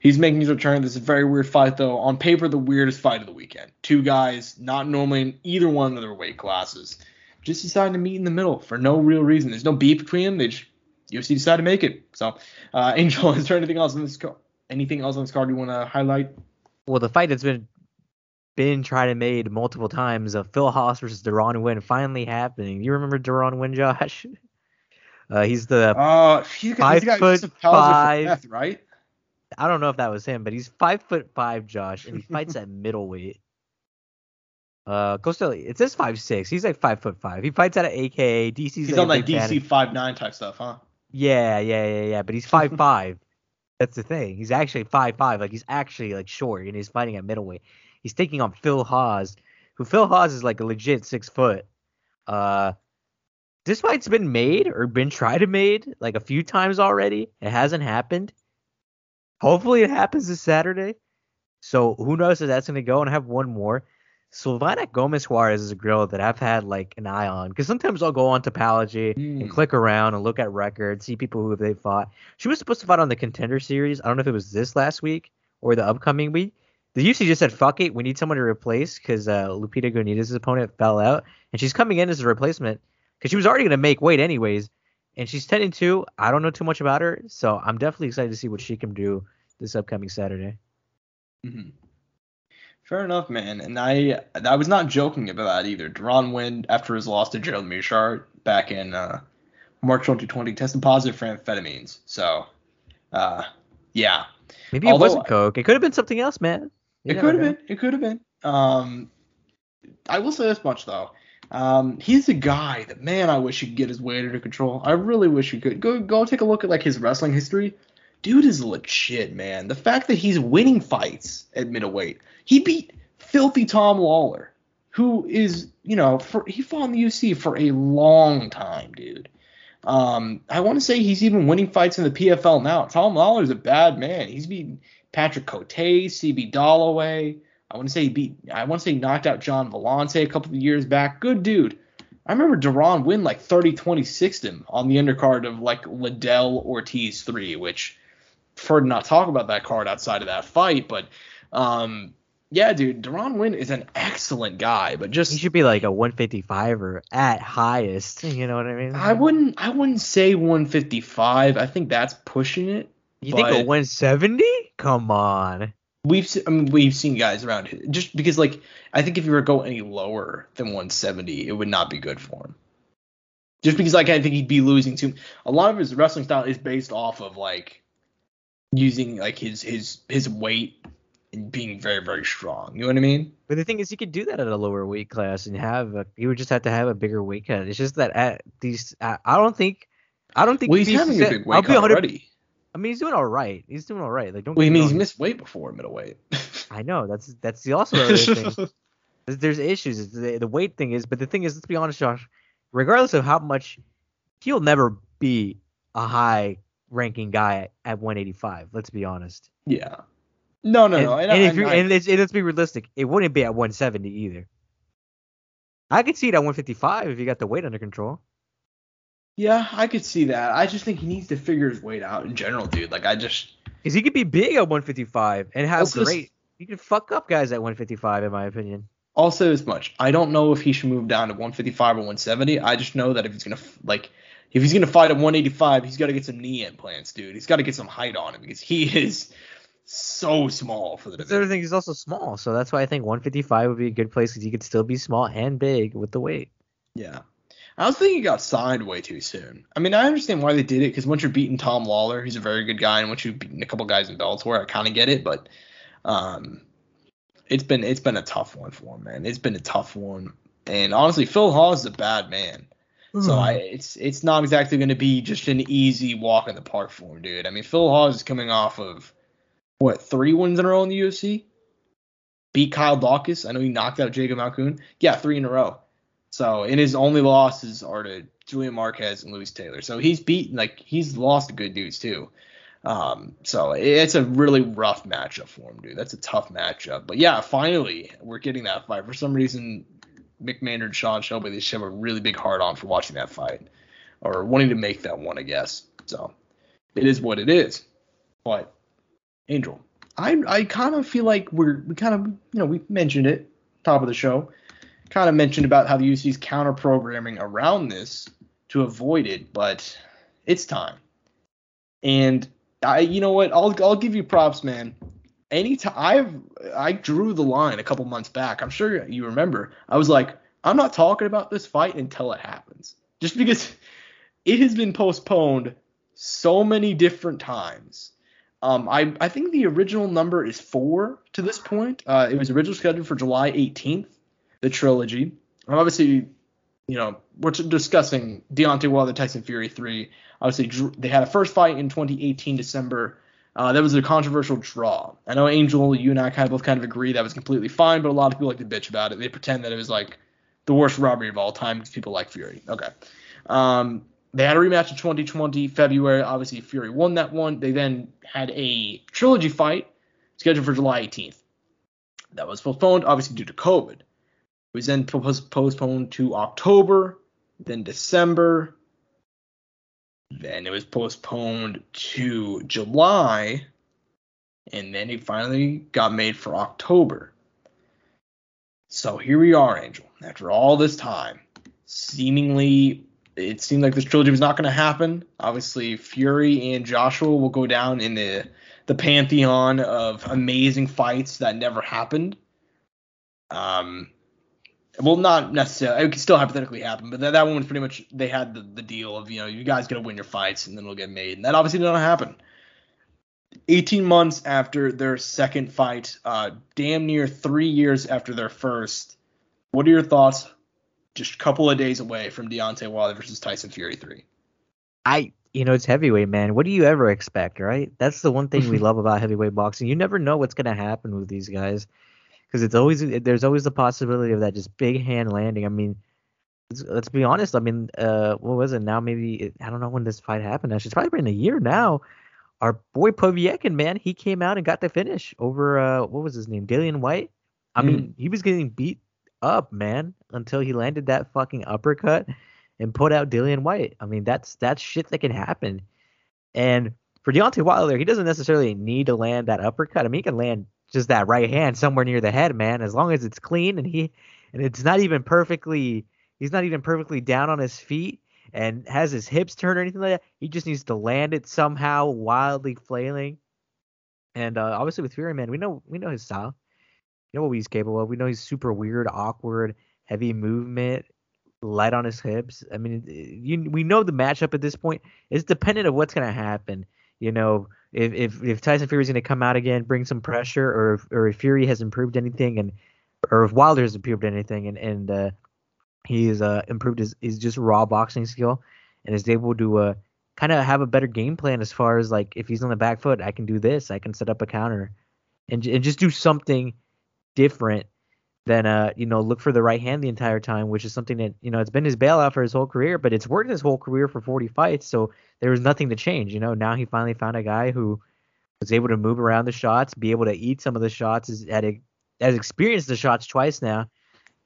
he's making his return. This is a very weird fight, though. On paper, the weirdest fight of the weekend. Two guys not normally in either one of their weight classes just decided to meet in the middle for no real reason. There's no beef between them. They just UFC decided to make it. So, Angel, is there anything else on this card? Anything else on this card you want to highlight? Well, the fight that's been tried and made multiple times of Phil Haas versus Deron Wynn finally happening. You remember Deron Wynn, Josh? He's the 5'5", death, right? I don't know if that was him, but he's 5'5", Josh, and he fights at middleweight. Costello, it says 5'6". He's like 5'5". He fights out of AKA. DC's he's on like DC 5'9" type stuff, huh? Yeah. But he's 5'5". That's the thing. He's actually 5'5". Like he's actually like short, and he's fighting at middleweight. He's taking on Phil Haas, who Phil Haas is like a legit 6 foot. This fight's been made or been tried to made like a few times already. It hasn't happened. Hopefully it happens this Saturday. So who knows if that's gonna go? And I have one more. Silvana Gomez Juarez is a girl that I've had like an eye on because sometimes I'll go on Tapology and click around and look at records, see people who they fought. She was supposed to fight on the Contender Series. I don't know if it was this last week or the upcoming week. The UFC just said, fuck it, we need someone to replace because Lupita Gonita's opponent fell out. And she's coming in as a replacement because she was already going to make weight anyways. And she's 10-2. I don't know too much about her. So I'm definitely excited to see what she can do this upcoming Saturday. Mm-hmm. Fair enough, man. And I was not joking about that either. Deron Wynn, after his loss to Gerald Mearshart back in March 2020, tested positive for amphetamines. So, yeah. Maybe it wasn't coke. It could have been something else, man. It could have been. I will say this much, though. He's a guy that, man, I wish he could get his weight under control. I really wish he could. Go take a look at, like, his wrestling history. Dude is legit, man. The fact that he's winning fights at middleweight. He beat filthy Tom Lawler, who is, he fought in the UFC for a long time, dude. I want to say he's even winning fights in the PFL now. Tom Lawler's a bad man. He's beaten Patrick Cote, CB Dalloway. I want to say he knocked out John Volante a couple of years back. Good dude. I remember Deron Wynn like 30-26 him on the undercard of like Liddell Ortiz 3, which I've heard not talk about that card outside of that fight, but yeah, dude, Deron Wynn is an excellent guy, but just he should be like a 155 or at highest. You know what I mean? I wouldn't say 155. I think that's pushing it. You think a 170? Come on. We've seen guys around here just because like I think if you were to go any lower than 170, it would not be good for him. just because I think he'd be losing to a lot of his wrestling style is based off of like using like his weight and being very, very strong. You know what I mean? But the thing is, you could do that at a lower weight class and you would just have to have a bigger weight cut. It's just that at these, I don't think well, he's having a big weight cut already. I mean, he's doing all right. Like, don't. Well, I mean, he's missed weight before middleweight. I know. That's the also other thing. There's issues. It's the weight thing is, but the thing is, let's be honest, Josh. Regardless of how much, he'll never be a high-ranking guy at 185. Let's be honest. Yeah. No. And let's be realistic. It wouldn't be at 170 either. I could see it at 155 if you got the weight under control. Yeah, I could see that. I just think he needs to figure his weight out in general, dude. Like, because he could be big at 155 and have great. He could fuck up guys at 155, in my opinion. I'll say this much. I don't know if he should move down to 155 or 170. I just know that if he's gonna fight at 185, he's got to get some knee implants, dude. He's got to get some height on him because he is so small for the division. The other thing, he's also small, so that's why I think 155 would be a good place because he could still be small and big with the weight. Yeah. I was thinking he got signed way too soon. I mean, I understand why they did it because once you're beating Tom Lawler, he's a very good guy, and once you've beaten a couple guys in Bellator, I kind of get it. But it's been a tough one for him, man. It's been a tough one, and honestly, Phil Hawes is a bad man. So it's not exactly going to be just an easy walk in the park for him, dude. I mean, Phil Hawes is coming off of what, 3 wins in a row in the UFC? Beat Kyle Daukaus. I know he knocked out Jacob Malkoon. Yeah, 3 in a row. So, and his only losses are to Julian Marquez and Luis Taylor. So he's lost to good dudes too. So it's a really rough matchup for him, dude. That's a tough matchup. But yeah, finally we're getting that fight. For some reason, Mick Maynard, Sean Shelby, they should have a really big hard on for watching that fight or wanting to make that one, I guess. So it is what it is. But Angel, I kind of feel like we mentioned it top of the show. Kind of mentioned about how the UFC's counter-programming around this to avoid it, but it's time. And you know what? I'll give you props, man. Anytime I drew the line a couple months back. I'm sure you remember. I was like, I'm not talking about this fight until it happens, just because it has been postponed so many different times. I think the original number is 4 to this point. It was originally scheduled for July 18th. The trilogy. Obviously, you know, we're discussing Deontay Wilder, Tyson Fury 3. Obviously, they had a first fight in 2018 December. That was a controversial draw. I know, Angel, you and I both agree that was completely fine, but a lot of people like to bitch about it. They pretend that it was like the worst robbery of all time because people like Fury. Okay. They had a rematch in 2020 February. Obviously, Fury won that one. They then had a trilogy fight scheduled for July 18th. That was postponed, obviously, due to COVID. It was then postponed to October, then December, then it was postponed to July, and then it finally got made for October. So here we are, Angel. After all this time, seemingly, it seemed like this trilogy was not going to happen. Obviously, Fury and Joshua will go down in the pantheon of amazing fights that never happened. Well, not necessarily. It could still hypothetically happen, but that one was pretty much they had the deal of, you know, you guys got to win your fights and then it'll get made. And that obviously didn't happen. 18 months after their second fight, damn near 3 years after their first. What are your thoughts? Just a couple of days away from Deontay Wilder versus Tyson Fury 3. It's heavyweight, man. What do you ever expect, right? That's the one thing we love about heavyweight boxing. You never know what's going to happen with these guys. Because there's always the possibility of that just big hand landing. I mean, let's be honest. I mean, what was it now? I don't know when this fight happened. Actually, it's probably been a year now. Our boy Povetkin, man, he came out and got the finish over what was his name, Dillian White. I mean, he was getting beat up, man, until he landed that fucking uppercut and put out Dillian White. I mean, that's shit that can happen. And for Deontay Wilder, he doesn't necessarily need to land that uppercut. I mean, he can land just that right hand somewhere near the head, man, as long as it's clean and it's not even perfectly, he's not even perfectly down on his feet and has his hips turned or anything like that. He just needs to land it somehow, wildly flailing. And obviously with Fury, man, we know his style. You know what he's capable of. We know he's super weird, awkward, heavy movement, light on his hips. I mean, we know the matchup at this point. It's dependent on what's going to happen. You know, if Tyson Fury is going to come out again, bring some pressure, or if Fury has improved anything, or if Wilder has improved anything, and he's improved his just raw boxing skill, and is able to kind of have a better game plan as far as like if he's on the back foot, I can do this, I can set up a counter, and just do something different than look for the right hand the entire time, which is something that it's been his bailout for his whole career, but it's worked his whole career for 40 fights, so there was nothing to change. Now he finally found a guy who was able to move around the shots, be able to eat some of the shots, has experienced the shots twice now,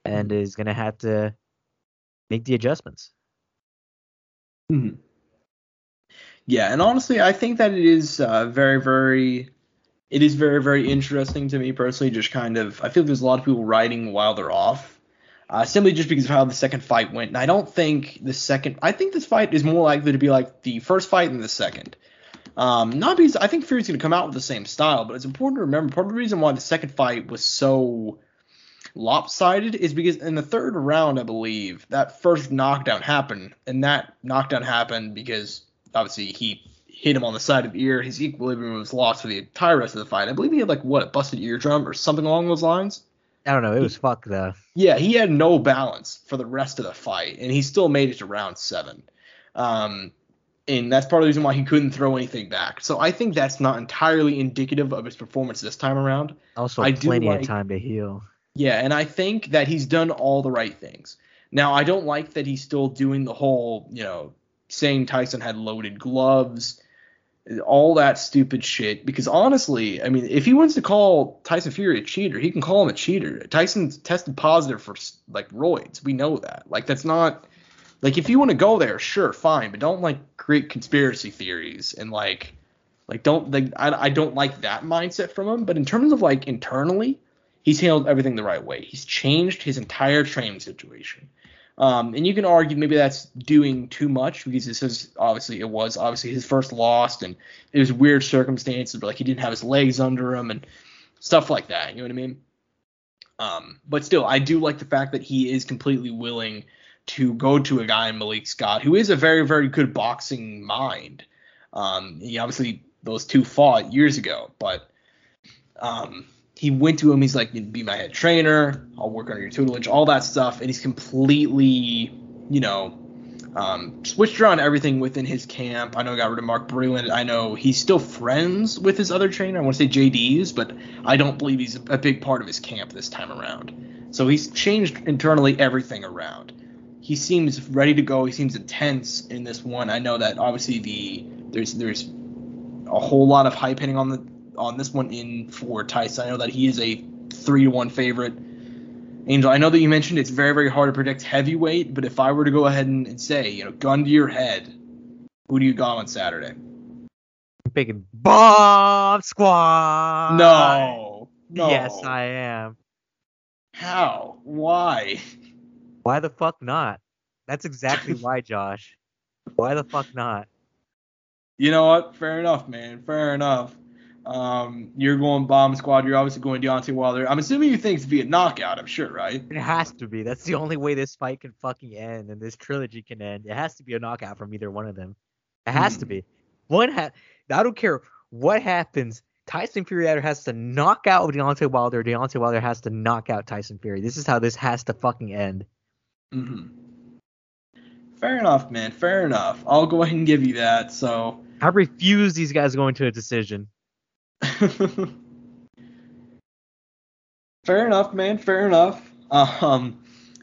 and is going to have to make the adjustments. Mm-hmm. Yeah, and honestly, I think that it is very, very interesting to me personally. Just kind of, I feel there's a lot of people riding Wilder off, simply just because of how the second fight went. And I don't think I think this fight is more likely to be like the first fight than the second. Not because I think Fury's going to come out with the same style, but it's important to remember part of the reason why the second fight was so lopsided is because in the third round, I believe, that first knockdown happened, and that knockdown happened because obviously he hit him on the side of the ear. His equilibrium was lost for the entire rest of the fight. I believe he had a busted eardrum or something along those lines. I don't know. It was fucked though. Yeah, he had no balance for the rest of the fight, and he still made it to round 7. And that's part of the reason why he couldn't throw anything back. So I think that's not entirely indicative of his performance this time around. Also, plenty of time to heal. Yeah, and I think that he's done all the right things. Now, I don't like that he's still doing the whole, saying Tyson had loaded gloves, all that stupid shit, because honestly, I mean, if he wants to call Tyson Fury a cheater, he can call him a cheater. Tyson's tested positive for roids. We know that. That's not if you want to go there, sure, fine, but don't create conspiracy theories and I don't like that mindset from him. But in terms of internally, he's handled everything the right way. He's changed his entire training situation. And you can argue maybe that's doing too much because it was obviously his first loss, and it was weird circumstances, but he didn't have his legs under him and stuff like that. You know what I mean? But still, I do like the fact that he is completely willing to go to a guy in Malik Scott who is a very, very good boxing mind. Obviously those two fought years ago, but he went to him. He's like, be my head trainer. I'll work under your tutelage, all that stuff. And he's completely, switched around everything within his camp. I know he got rid of Mark Breland. I know he's still friends with his other trainer. I want to say JD's, but I don't believe he's a big part of his camp this time around. So he's changed internally everything around. He seems ready to go. He seems intense in this one. I know that obviously there's a whole lot of hype hitting on this one for Tyson. I know that he is a 3-1 favorite. Angel, I know that you mentioned it's very, very hard to predict heavyweight, but if I were to go ahead and say, gun to your head, who do you got on Saturday? I'm picking Bob Squad. No. Yes, I am. How? Why? Why the fuck not? That's exactly why, Josh. Why the fuck not? You know what? Fair enough, man. Fair enough. You're going Bomb Squad. You're obviously going Deontay Wilder. I'm assuming you think it's via knockout. I'm sure, right? It has to be. That's the only way this fight can fucking end, and this trilogy can end. It has to be a knockout from either one of them. It has to be. I don't care what happens. Tyson Fury either has to knock out Deontay Wilder, or Deontay Wilder has to knock out Tyson Fury. This is how this has to fucking end. Fair enough, man. Fair enough. I'll go ahead and give you that. So I refuse these guys going to a decision. Fair enough, man. Fair enough.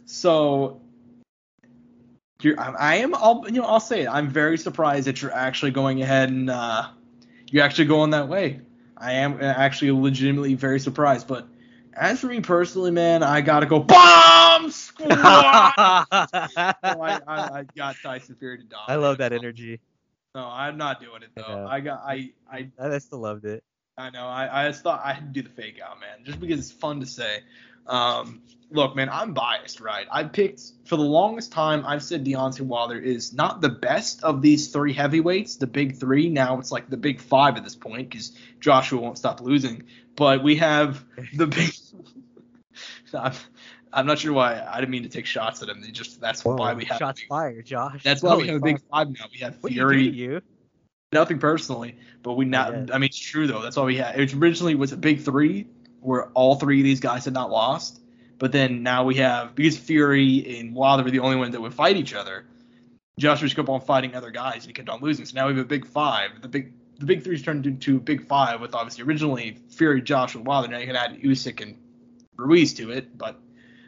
So I'll say it. I'm very surprised that you're actually going ahead and you're actually going that way. I am actually legitimately very surprised. But as for me personally, man, I gotta go Bomb Squad. So I got Tyson Fury to dominate. I love that energy. No, I'm not doing it though. I still loved it. I know. I just thought I had to do the fake out, man, just because it's fun to say. Look, man, I'm biased, right? I picked for the longest time. I've said Deontay Wilder is not the best of these three heavyweights, the big three. Now it's the big five at this point because Joshua won't stop losing. But we have the big. I'm not sure why. I didn't mean to take shots at him. They just why we have shots fired, Josh. That's why we have a big five now. We have Fury. You? Nothing personally, but we not. Yeah. I mean, it's true though. That's why we had. It originally was a big three, where all three of these guys had not lost. But then now we have, because Fury and Wilder were the only ones that would fight each other, Josh would keep on fighting other guys and he kept on losing. So now we have a big five. The big three's turned into a big five with obviously originally Fury, Josh, and Wilder. Now you can add Usyk and Ruiz to it, but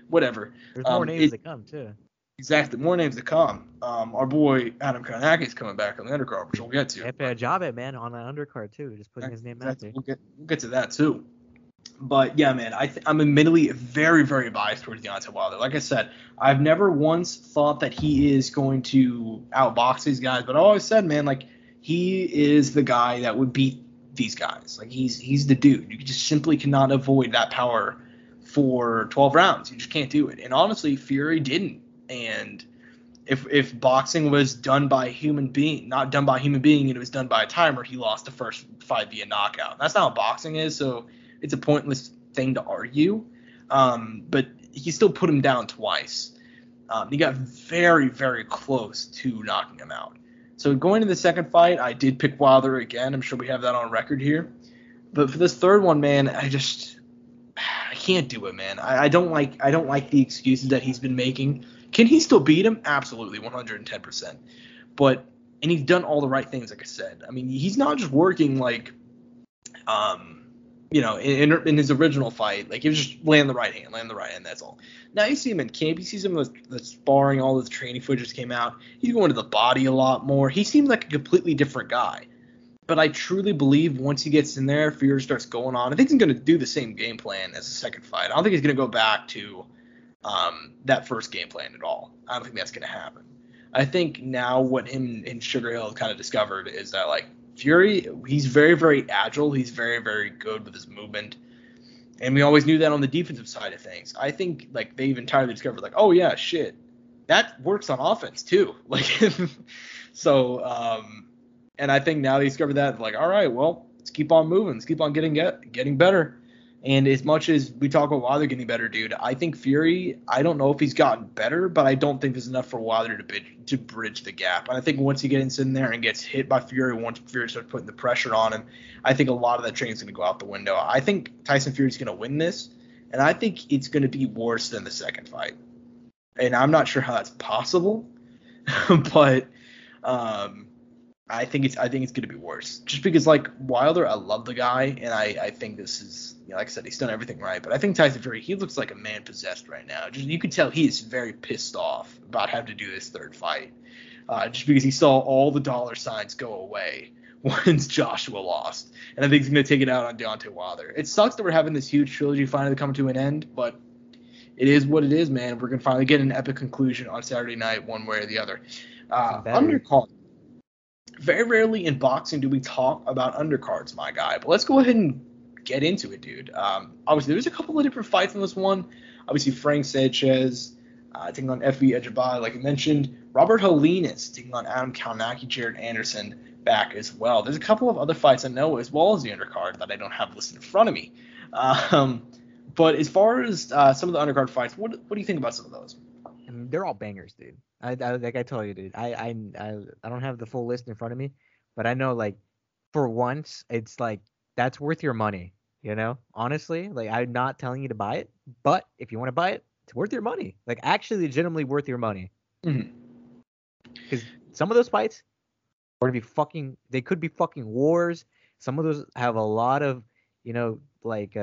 whatever. There's more names that come too. Exactly, more names to come. Our boy Adam Kownacki is coming back on the undercard, which we'll get to. Yeah, job at man on the undercard too, just putting his name out there. We'll get to that too. But, yeah, man, I'm admittedly very, very biased towards Deontay Wilder. Like I said, I've never once thought that he is going to outbox these guys. But I always said, man, like, he is the guy that would beat these guys. Like, he's the dude. You just simply cannot avoid that power for 12 rounds. You just can't do it. And, honestly, Fury didn't. And if boxing was done by a human being, not done by a human being, and it was done by a timer, he lost the first fight via knockout. That's not how boxing is, so – it's a pointless thing to argue, but he still put him down twice. He got very, very close to knocking him out. So going to the second fight, I did pick Wilder again. I'm sure we have that on record here. But for this third one, man, I can't do it, man. I don't like the excuses that he's been making. Can he still beat him? Absolutely, 110%. And he's done all the right things, like I said. I mean, he's not just working like you know, in his original fight, like, he was just land the right hand, that's all. Now you see him in camp, you see some of the sparring, all the training footage just came out. He's going to the body a lot more. He seemed like a completely different guy. But I truly believe once he gets in there, Fury starts going on. I think he's going to do the same game plan as the second fight. I don't think he's going to go back to that first game plan at all. I don't think that's going to happen. I think now what him and Sugar Hill kind of discovered is that, like, Fury, he's very, very agile. He's very, very good with his movement. And we always knew that on the defensive side of things. I think, like, they've entirely discovered, like, oh, yeah, shit, that works on offense, too. Like, so, and I think now they discovered that, like, all right, well, let's keep on moving. Let's keep on getting better. And as much as we talk about Wilder getting better, dude, I think Fury, I don't know if he's gotten better, but I don't think there's enough for Wilder to bridge the gap. And I think once he gets in there and gets hit by Fury, once Fury starts putting the pressure on him, I think a lot of that training is going to go out the window. I think Tyson Fury's going to win this, and I think it's going to be worse than the second fight. And I'm not sure how that's possible, but I think it's going to be worse. Just because, like, Wilder, I love the guy, and I think this is, you know, like I said, he's done everything right. But I think Tyson Fury, he looks like a man possessed right now. Just, you could tell he is very pissed off about having to do this third fight. Just because he saw all the dollar signs go away once Joshua lost. And I think he's going to take it out on Deontay Wilder. It sucks that we're having this huge trilogy finally come to an end, but it is what it is, man. We're going to finally get an epic conclusion on Saturday night, one way or the other. Undercard. Very rarely in boxing do we talk about undercards, my guy. But let's go ahead and get into it, dude. Obviously, there's a couple of different fights in this one. Obviously, Frank Sanchez taking on Efe Ajayi, like I mentioned. Robert Holinas taking on Adam Kownacki, Jared Anderson back as well. There's a couple of other fights I know as well as the undercard that I don't have listed in front of me. But as far as some of the undercard fights, what do you think about some of those? I mean, they're all bangers, dude. Like I told you, dude, I don't have the full list in front of me, but I know, like, for once, it's like, that's worth your money, you know? Honestly, like, I'm not telling you to buy it, but if you want to buy it, it's worth your money. Like, actually legitimately worth your money. Because some of those fights are going to be fucking wars. Some of those have a lot of, you know, like,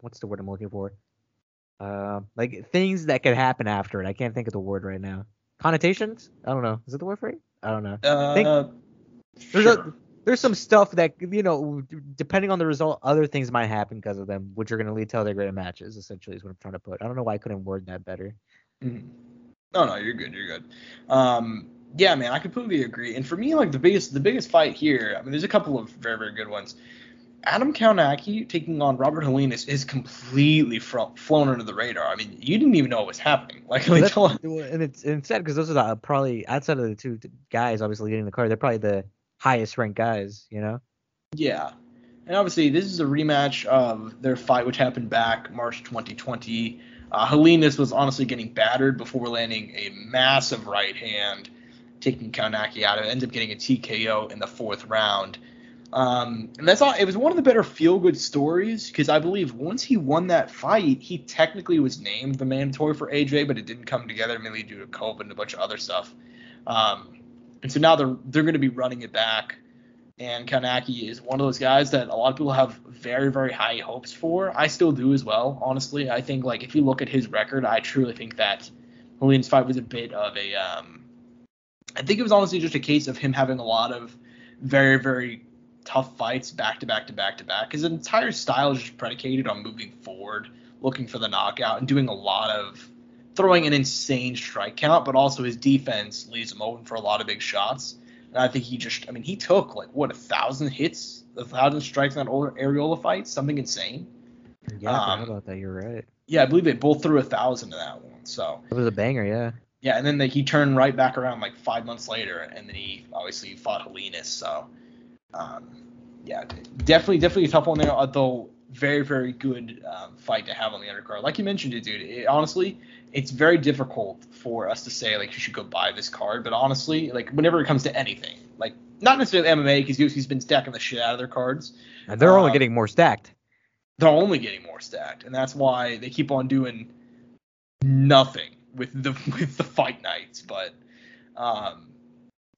what's the word I'm looking for? Like, things that could happen after it. I can't think of the word right now. Connotations? I don't know. Is that the word for it? I don't know. There's some stuff that, you know, depending on the result, other things might happen because of them, which are going to lead to other greater matches, essentially, is what I'm trying to put. I don't know why I couldn't word that better. Mm-hmm. No, you're good. Yeah, man, I completely agree. And for me, like, the biggest fight here, I mean, there's a couple of very, very good ones. Adam Kownacki taking on Robert Holinas is completely flown under the radar. I mean, you didn't even know what was happening. And it's sad because those are the, probably, outside of the two guys obviously getting the card, they're probably the highest ranked guys, you know? Yeah. And obviously, this is a rematch of their fight, which happened back March 2020. Hellenius was honestly getting battered before landing a massive right hand, taking Kaunaki out of it. Ends up getting a TKO in the fourth round. And that's all. It was one of the better feel-good stories because I believe once he won that fight, he technically was named the mandatory for AJ, but it didn't come together mainly due to COVID and a bunch of other stuff. And so now they're going to be running it back. And Kaunaki is one of those guys that a lot of people have very, very high hopes for. I still do as well, honestly. I think, like, if you look at his record, I truly think that Hellenius' fight was a bit of a I think it was honestly just a case of him having a lot of very, very tough fights back to back to back to back. His entire style is just predicated on moving forward, looking for the knockout, and doing a lot of throwing an insane strike count, but also his defense leaves him open for a lot of big shots. And I think he just, I mean, he took, like, what, 1,000 hits, 1,000 strikes in that Areola fight? Something insane. Yeah, I forgot about that. You're right. Yeah, I believe they both threw 1,000 in that one. So it was a banger, yeah. Yeah, and then he turned right back around, like, 5 months later, and then he obviously fought Hellenius. So, yeah, definitely a tough one there, although very, very good fight to have on the undercard. Like you mentioned it, dude, honestly, it's very difficult for us to say, like, you should go buy this card. But honestly, like, whenever it comes to anything, like, not necessarily MMA, because UFC's been stacking the shit out of their cards. And they're only getting more stacked. They're only getting more stacked. And that's why they keep on doing nothing with the fight nights. But,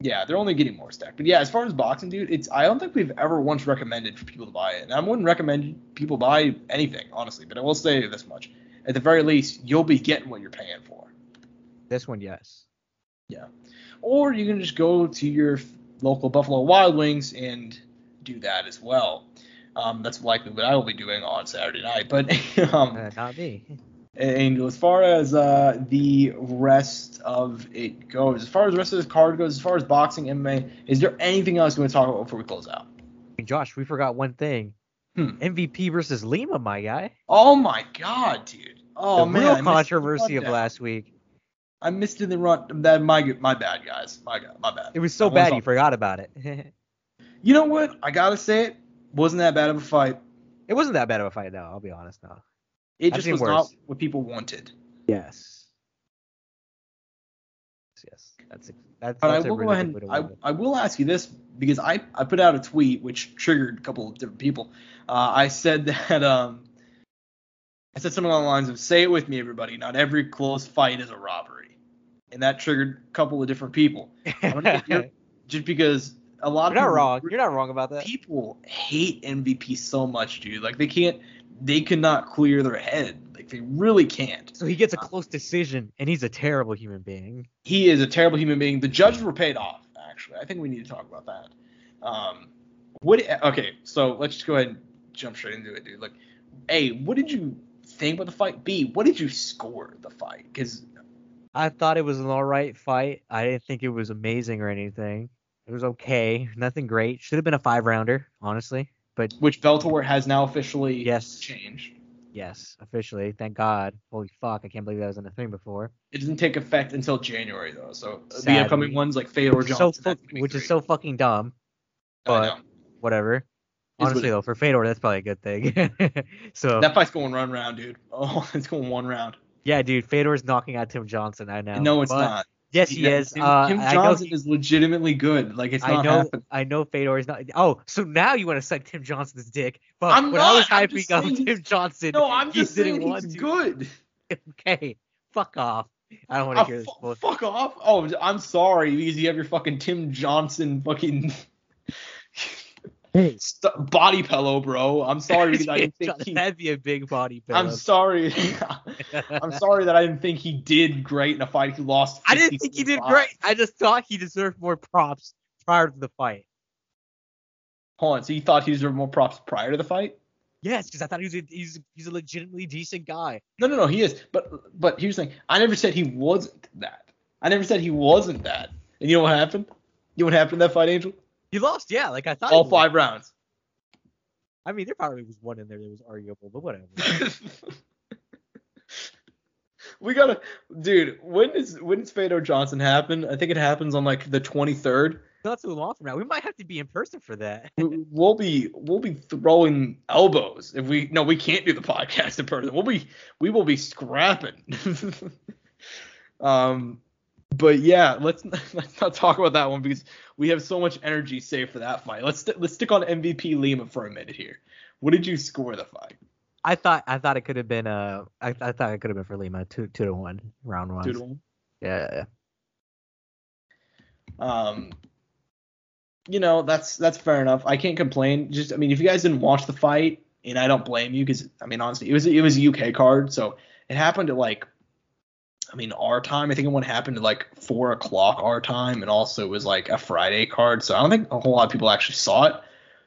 yeah, they're only getting more stacked. But, yeah, as far as boxing, dude, I don't think we've ever once recommended for people to buy it. And I wouldn't recommend people buy anything, honestly. But I will say this much. At the very least, you'll be getting what you're paying for. This one, yes. Yeah. Or you can just go to your local Buffalo Wild Wings and do that as well. That's likely what I will be doing on Saturday night. But not me. And as far as the rest of it goes, as far as the rest of this card goes, as far as boxing, MMA, is there anything else you want to talk about before we close out? Josh, we forgot one thing. MVP versus Lima, my guy. Oh, my God, dude. Oh, man. The real controversy of last week. I missed in the run. My bad, guys. My bad. It was so bad you forgot about it. You know what? I got to say it. Wasn't that bad of a fight. It wasn't that bad of a fight, no. I'll be honest, no. It just was not what people wanted. Yes. Yes. That's I will go ahead. I will ask you this because I put out a tweet which triggered a couple of different people. I said that I said something along the lines of "Say it with me, everybody. Not every close fight is a robbery," and that triggered a couple of different people. Just because a lot of people, you're not wrong about that. People hate MVP so much, dude. Like they cannot clear their head. Like, they really can't. So he gets a close decision, and he's a terrible human being. He is a terrible human being. The judges were paid off, actually. I think we need to talk about that. Okay, so let's just go ahead and jump straight into it, dude. Like, A, what did you think about the fight? B, what did you score the fight? Because I thought it was an all right fight. I didn't think it was amazing or anything. It was okay. Nothing great. Should have been a five-rounder, honestly. But which Bellator has now officially changed. Yes, officially. Thank God. Holy fuck, I can't believe that was in a thing before. It doesn't take effect until January, though. So sadly, the upcoming ones like Fedor Johnson. Which is so fucking dumb. But whatever. Honestly, though, for Fedor, that's probably a good thing. So that fight's going one round, dude. Oh, it's going one round. Yeah, dude, Fedor's knocking out Tim Johnson, I know. No, it's not. Yes, he is. Tim Johnson is legitimately good. Like, it's not happening. I know Fedor is not. Oh, so now you want to suck Tim Johnson's dick? But I'm when not, I was hyping up Tim Johnson, no, I'm just saying he's good. Okay, fuck off. I don't want to hear this. Fuck off. Oh, I'm sorry because you have your fucking Tim Johnson fucking body pillow, bro. I'm sorry because I didn't think that'd be a big body pillow. I'm sorry. I'm sorry that I didn't think he did great in a fight. He lost. I didn't think he did great. I just thought he deserved more props prior to the fight. Hold on. So you thought he deserved more props prior to the fight? Yes, because I thought he's a legitimately decent guy. No, he is. But here's the thing. I never said he wasn't that. And you know what happened? You know what happened in that fight, Angel? He lost, yeah. Like I thought. All five rounds. I mean, there probably was one in there that was arguable, but whatever. We gotta, dude. When does Fedor Johnson happen? I think it happens on like the 23rd. not too long from now. We might have to be in person for that. We'll be throwing elbows if we. No, we can't do the podcast in person. We will be scrapping. But yeah, let's not talk about that one because we have so much energy saved for that fight. Let's stick on MVP Lima for a minute here. What did you score the fight? I thought it could have been I thought it could have been for Lima 2-1 round one. 2-1. Yeah. That's fair enough. I can't complain. Just, I mean, if you guys didn't watch the fight, and I don't blame you, because I mean, honestly, it was a UK card, so it happened at our time. I think it happened at 4:00 our time, and also it was a Friday card, so I don't think a whole lot of people actually saw it,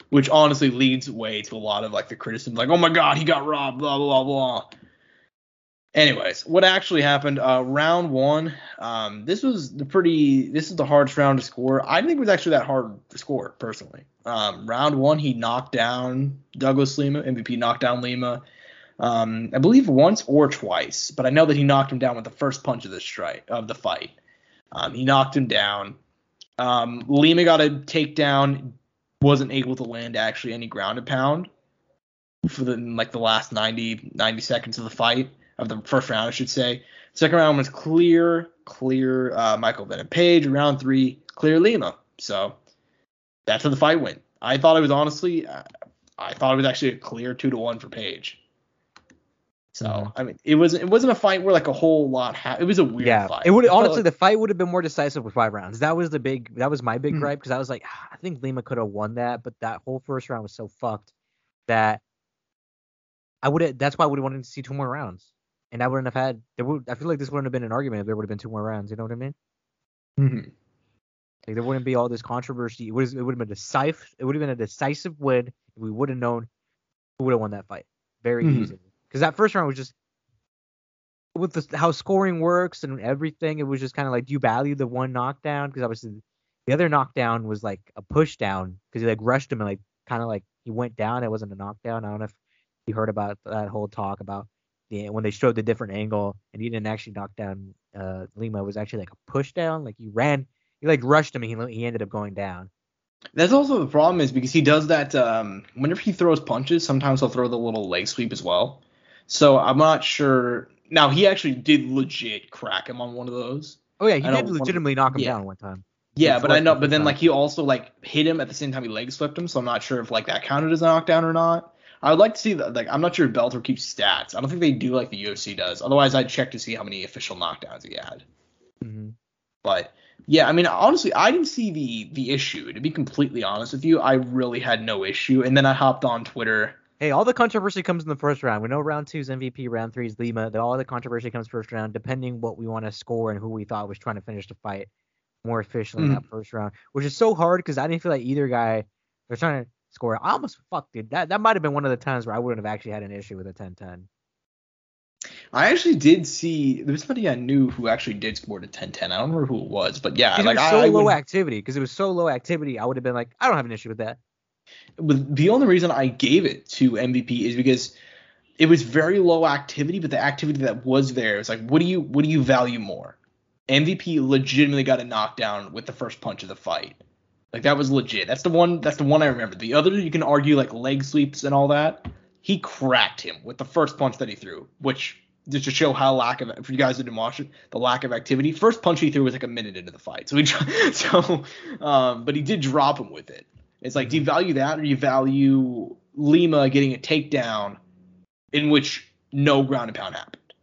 which honestly leads way to a lot of the criticism, oh my god, he got robbed, blah blah blah blah. Anyways, what actually happened? Round one. This is the hardest round to score. I didn't think it was actually that hard to score personally. Round one, he knocked down Douglas Lima. MVP knocked down Lima. I believe once or twice, but I know that he knocked him down with the first punch of the fight. He knocked him down. Lima got a takedown. Wasn't able to land actually any ground and pound for the last 90 seconds of the fight. Of the first round, I should say. Second round was clear Michael Venom-Page. Round three, clear Lima. So that's how the fight went. I thought it was actually a clear 2-1 for Page. So I mean, it wasn't a fight where a whole lot happened. It was a weird fight. It would honestly the fight would have been more decisive with 5 rounds. That was my big gripe, because I was I think Lima could have won that, but that whole first round was so fucked that that's why I would have wanted to see 2 more rounds. And I wouldn't have had – I feel this wouldn't have been an argument if there would have been 2 more rounds. You know what I mean? Mm-hmm. There wouldn't be all this controversy. It would have been a decisive win. We would have known who would have won that fight very easily. Because that first round was just – with how scoring works and everything, it was just kind of do you value the one knockdown? Because obviously the other knockdown was a push down, because he rushed him and he went down. It wasn't a knockdown. I don't know if you heard about that whole talk about when they showed the different angle, and he didn't actually knock down Lima. It was actually a push down. He ran, he rushed him, and he ended up going down. That's also the problem, is because he does that whenever he throws punches, sometimes he'll throw the little leg sweep as well. So I'm not sure. Now, he actually did legit crack him on one of those. Oh, yeah, he did legitimately knock him down one time. Yeah, but I know. But then he also hit him at the same time he leg swept him. So I'm not sure if that counted as a knockdown or not. I would like to see that. I'm not sure if Bellator keeps stats. I don't think they do like the UFC does. Otherwise, I'd check to see how many official knockdowns he had. Mm-hmm. But yeah, I mean, honestly, I didn't see the issue. To be completely honest with you, I really had no issue. And then I hopped on Twitter. Hey, all the controversy comes in the first round. We know round 2 is MVP, round 3 is Lima. All the controversy comes first round, depending what we want to score and who we thought was trying to finish the fight more efficiently in that first round, which is so hard because I didn't feel like either guy was trying to score. I almost fucked it. That might have been one of the times where I wouldn't have actually had an issue with a 10-10. I actually did see there was somebody I knew who actually did score a 10-10. I don't remember who it was, but yeah, because it was so low activity, I would have been I don't have an issue with that. But the only reason I gave it to MVP is because it was very low activity, but the activity that was there was what do you value more? MVP legitimately got a knockdown with the first punch of the fight. That was legit. That's the one I remember. The other, you can argue, leg sweeps and all that. He cracked him with the first punch that he threw, which just to show how if you guys didn't watch it, the lack of activity. First punch he threw was a minute into the fight. But he did drop him with it. It's do you value that, or do you value Lima getting a takedown in which no ground and pound happened?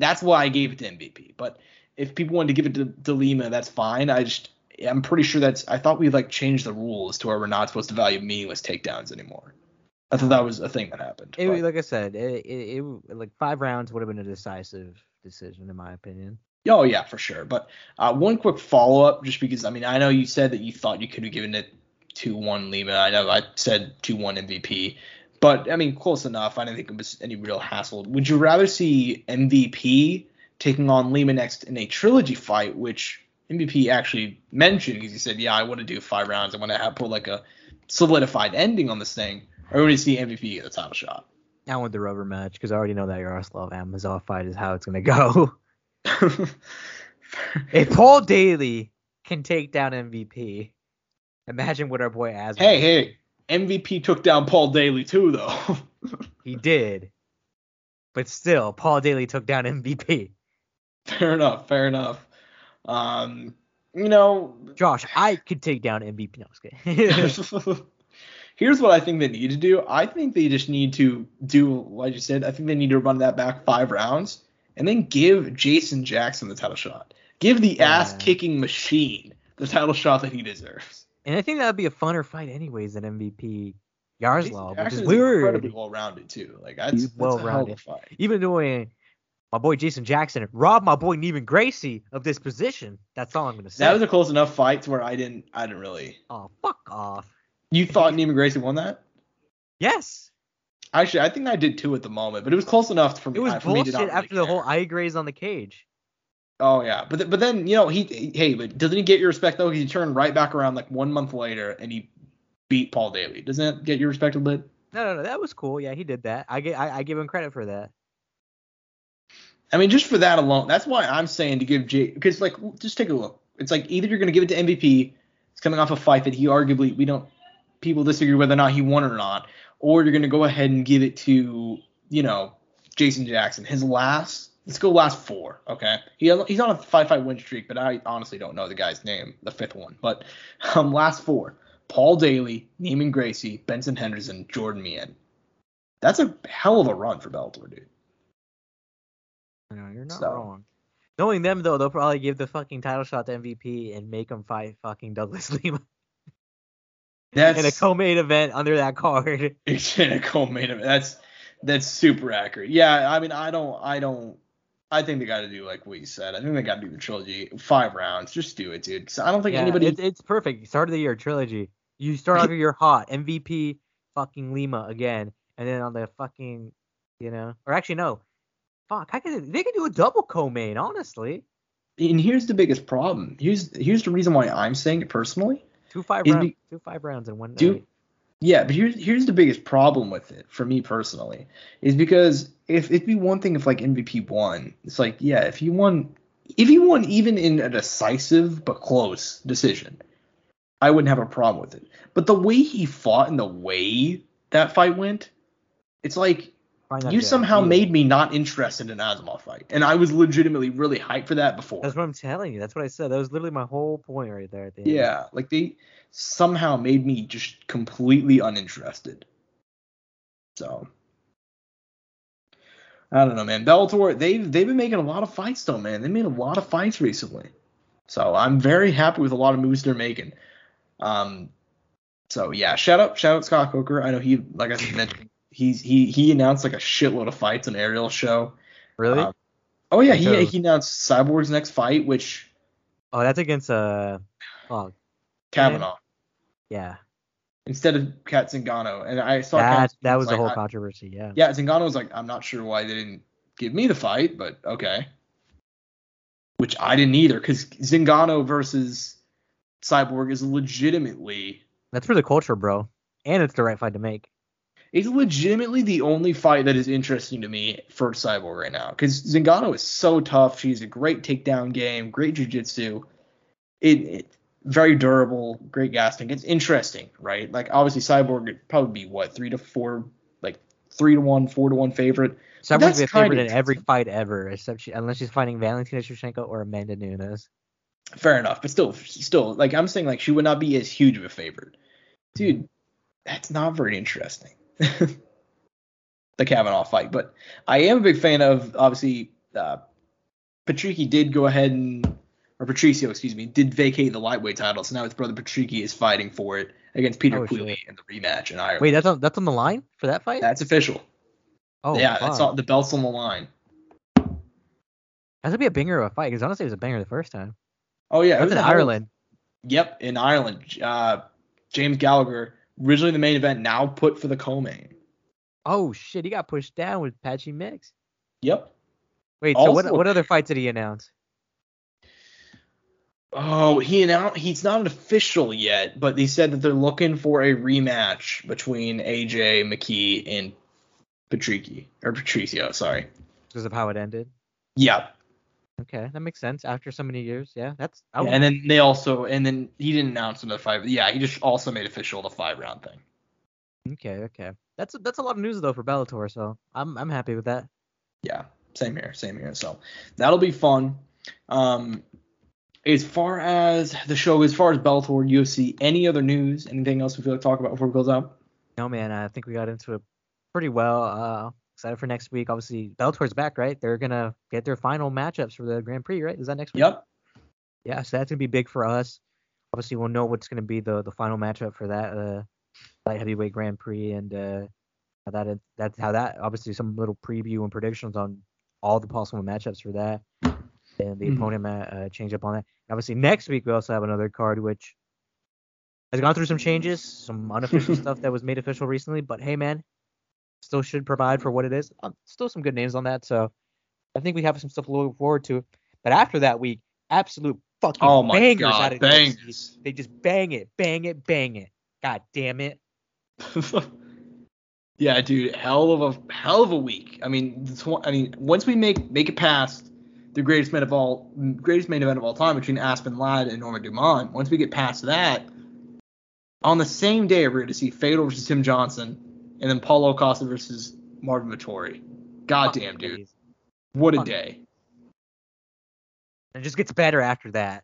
That's why I gave it to MVP. But if people wanted to give it to Lima, that's fine. I'm pretty sure I thought we changed the rules to where we're not supposed to value meaningless takedowns anymore. I thought that was a thing that happened. Like I said, it 5 rounds would have been a decisive decision, in my opinion. Oh, yeah, for sure. But one quick follow-up, just because, I know you said that you thought you could have given it 2-1 Lima. I know I said 2-1 MVP. But, close enough. I didn't think it was any real hassle. Would you rather see MVP taking on Lima next in a trilogy fight, which MVP actually mentioned, because he said, yeah, I want to do 5 rounds. I want to put a solidified ending on this thing. I want to see MVP get the title shot. I want the rubber match, because I already know that Yaroslav Amazov fight is how it's going to go. If Paul Daly can take down MVP. Imagine what our boy Asma. Hey, MVP took down Paul Daly too, though. He did. But still, Paul Daly took down MVP. Fair enough. Josh, I could take down MVP. No, I was kidding. Here's what I think they need to do. I think they just need to do what you said. I think they need to run that back 5 rounds and then give Jason Jackson the title shot. Give the ass-kicking machine the title shot that he deserves. And I think that would be a funner fight anyways than MVP Yaroslav, which is weird. Incredibly well-rounded, too. Like, that's well-rounded. Even doing my boy Jason Jackson robbed my boy Neven Gracie of this position. That's all I'm going to say. That was a close enough fight to where I didn't really. Oh, fuck off. You thought Neven Gracie won that? Yes. Actually, I think I did, too, at the moment. But it was close enough for me. It was bullshit after the whole eye graze on the cage. Oh, yeah. But then, but doesn't he get your respect, though? He turned right back around like 1 month later, and he beat Paul Daly. Doesn't that get your respect a bit? No. That was cool. Yeah, he did that. I give him credit for that. I mean, just for that alone, that's why I'm saying to give Jay – because, like, just take a look. It's like either you're going to give it to MVP. It's coming off a fight that he arguably – people disagree whether or not he won or not. Or you're going to go ahead and give it to, Jason Jackson. His last – let's go last 4, okay? He's on a 5-fight win streak, but I honestly don't know the guy's name, the 5th one. But last 4, Paul Daly, Neven Gracie, Benson Henderson, Jordan Meehan. That's a hell of a run for Bellator, dude. No, you're not wrong. Knowing them, though, they'll probably give the fucking title shot to MVP and make him fight fucking Douglas Lima. That's in a co-main event under that card. It's in a co-main event. That's super accurate. Yeah, I mean, I don't. I think they got to do like what you said. I think they got to do the trilogy 5 rounds. Just do it, dude. So I don't think anybody. It's perfect. Start of the year trilogy. You start off your hot MVP fucking Lima again, and then on the fucking, or actually no, fuck. They could do a double co-main honestly. And here's the biggest problem. Here's the reason why I'm saying it personally. Two five rounds in 1 day. Yeah, but here's the biggest problem with it for me personally is because if it'd be one thing if like MVP won, it's like if he won even in a decisive but close decision, I wouldn't have a problem with it. But the way he fought and the way that fight went, it's like you somehow made me not interested in Asimov fight, and I was legitimately really hyped for that before. That's what I'm telling you. That's what I said. That was literally my whole point right there at the end. Yeah, like they somehow made me just completely uninterested. So I don't know, man. Bellator, they've been making a lot of fights though, man. They made a lot of fights recently, so I'm very happy with a lot of moves they're making. So yeah, shout out Scott Coker. I know he, like I mentioned. He announced like a shitload of fights on Ariel's show. Really? He announced Cyborg's next fight, which that's against Kavanaugh. Yeah. Instead of Kat Zingano, and I saw that was the whole controversy. Yeah. Yeah, Zingano was like, I'm not sure why they didn't give me the fight, but okay. Which I didn't either, because Zingano versus Cyborg is legitimately. That's for the culture, bro, and it's the right fight to make. It's legitimately the only fight that is interesting to me for Cyborg right now because Zingano is so tough. She's a great takedown game, great jiu-jitsu. It very durable, great gas tank. It's interesting, right? Like, obviously, Cyborg would probably be, 3-1, 4-1 favorite. Cyborg's a favorite in every fight ever, except unless she's fighting Valentina Shevchenko or Amanda Nunes. Fair enough, but still, like, I'm saying, like, she would not be as huge of a favorite. Dude, that's not very interesting. The Kavanaugh fight, but I am a big fan of obviously Patricio did vacate the lightweight title, so now his brother Patricio is fighting for it against Peter Quilly in the rematch in Ireland. Wait, that's on the line for that fight? That's official. Oh yeah, that's all, the belt's on the line. That's gonna be a banger of a fight because honestly it was a banger the first time. Oh yeah, that's in Ireland. Yep, in Ireland, James Gallagher. Originally the main event, now put for the co-main. Oh, shit. He got pushed down with Patchy Mix. Yep. Wait, also, so what other fight did he announce? Oh, he's not an official yet, but he said that they're looking for a rematch between AJ McKee and Patricio. Because of how it ended? Yeah. Okay, that makes sense. After so many years, yeah, that's. Yeah, and then they also, and then he didn't announce another five. Yeah, he just also made official the 5-round thing. Okay, that's a lot of news though for Bellator, so I'm happy with that. Yeah, same here. So that'll be fun. As far as the show, as far as Bellator, UFC, any other news, anything else we feel like to talk about before it goes out? No, man, I think we got into it pretty well. Excited for next week. Obviously, Bellator's back, right? They're going to get their final matchups for the Grand Prix, right? Is that next week? Yep. Yeah, so that's going to be big for us. Obviously, we'll know what's going to be the final matchup for that light heavyweight Grand Prix. And obviously, some little preview and predictions on all the possible matchups for that. And the opponent change up on that. And obviously, next week, we also have another card, which has gone through some changes, some unofficial stuff that was made official recently. But, hey, man. Still should provide for what it is. Still some good names on that, so I think we have some stuff to look forward to. But after that week, absolute fucking bangers out of bangers. They just bang it. God damn it. Yeah, dude, hell of a week. I mean, once we make it past the greatest main event of all time between Aspen Ladd and Norman Dumont. Once we get past that, on the same day we're going to see Fedor versus Tim Johnson. And then Paulo Costa versus Marvin Vettori. Goddamn, dude. What a day. It just gets better after that.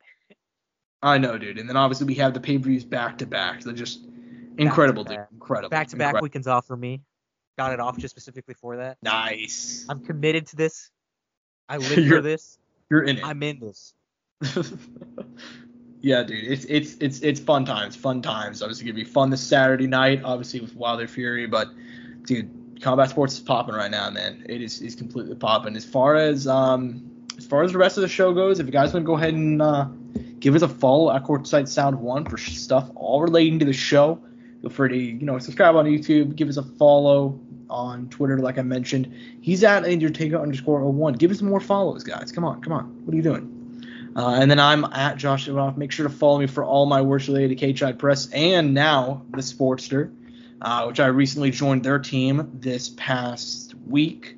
I know, dude. And then obviously we have the pay-per-views back-to-back. They're just incredible, dude. Incredible. Back-to-back weekends off for me. Got it off just specifically for that. Nice. I'm committed to this. I live for this. You're in it. I'm in this. Yeah, dude, it's fun times, Obviously, gonna be fun this Saturday night, obviously with Wilder Fury, but dude, combat sports is popping right now, man. It is completely popping. As far as the rest of the show goes, if you guys want to go ahead and give us a follow at Courtside Sound One for stuff all relating to the show, feel free to subscribe on YouTube, give us a follow on Twitter, like I mentioned. He's at @Undertaker_01. Give us more follows, guys. Come on. What are you doing? And then I'm at Josh Ivanoff. Make sure to follow me for all my works related to Cage Side Press and now the Sportster, which I recently joined their team this past week.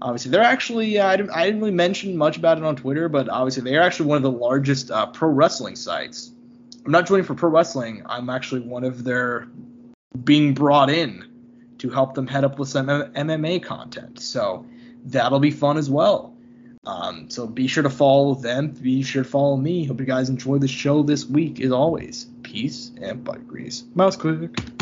Obviously, they're actually I didn't really mention much about it on Twitter, but obviously they're actually one of the largest pro wrestling sites. I'm not joining for pro wrestling. I'm actually one of their being brought in to help them head up with some MMA content. So that'll be fun as well. So be sure to follow them. Be sure to follow me. Hope you guys enjoy the show this week. As always, peace and bye, Grease. Mouse click.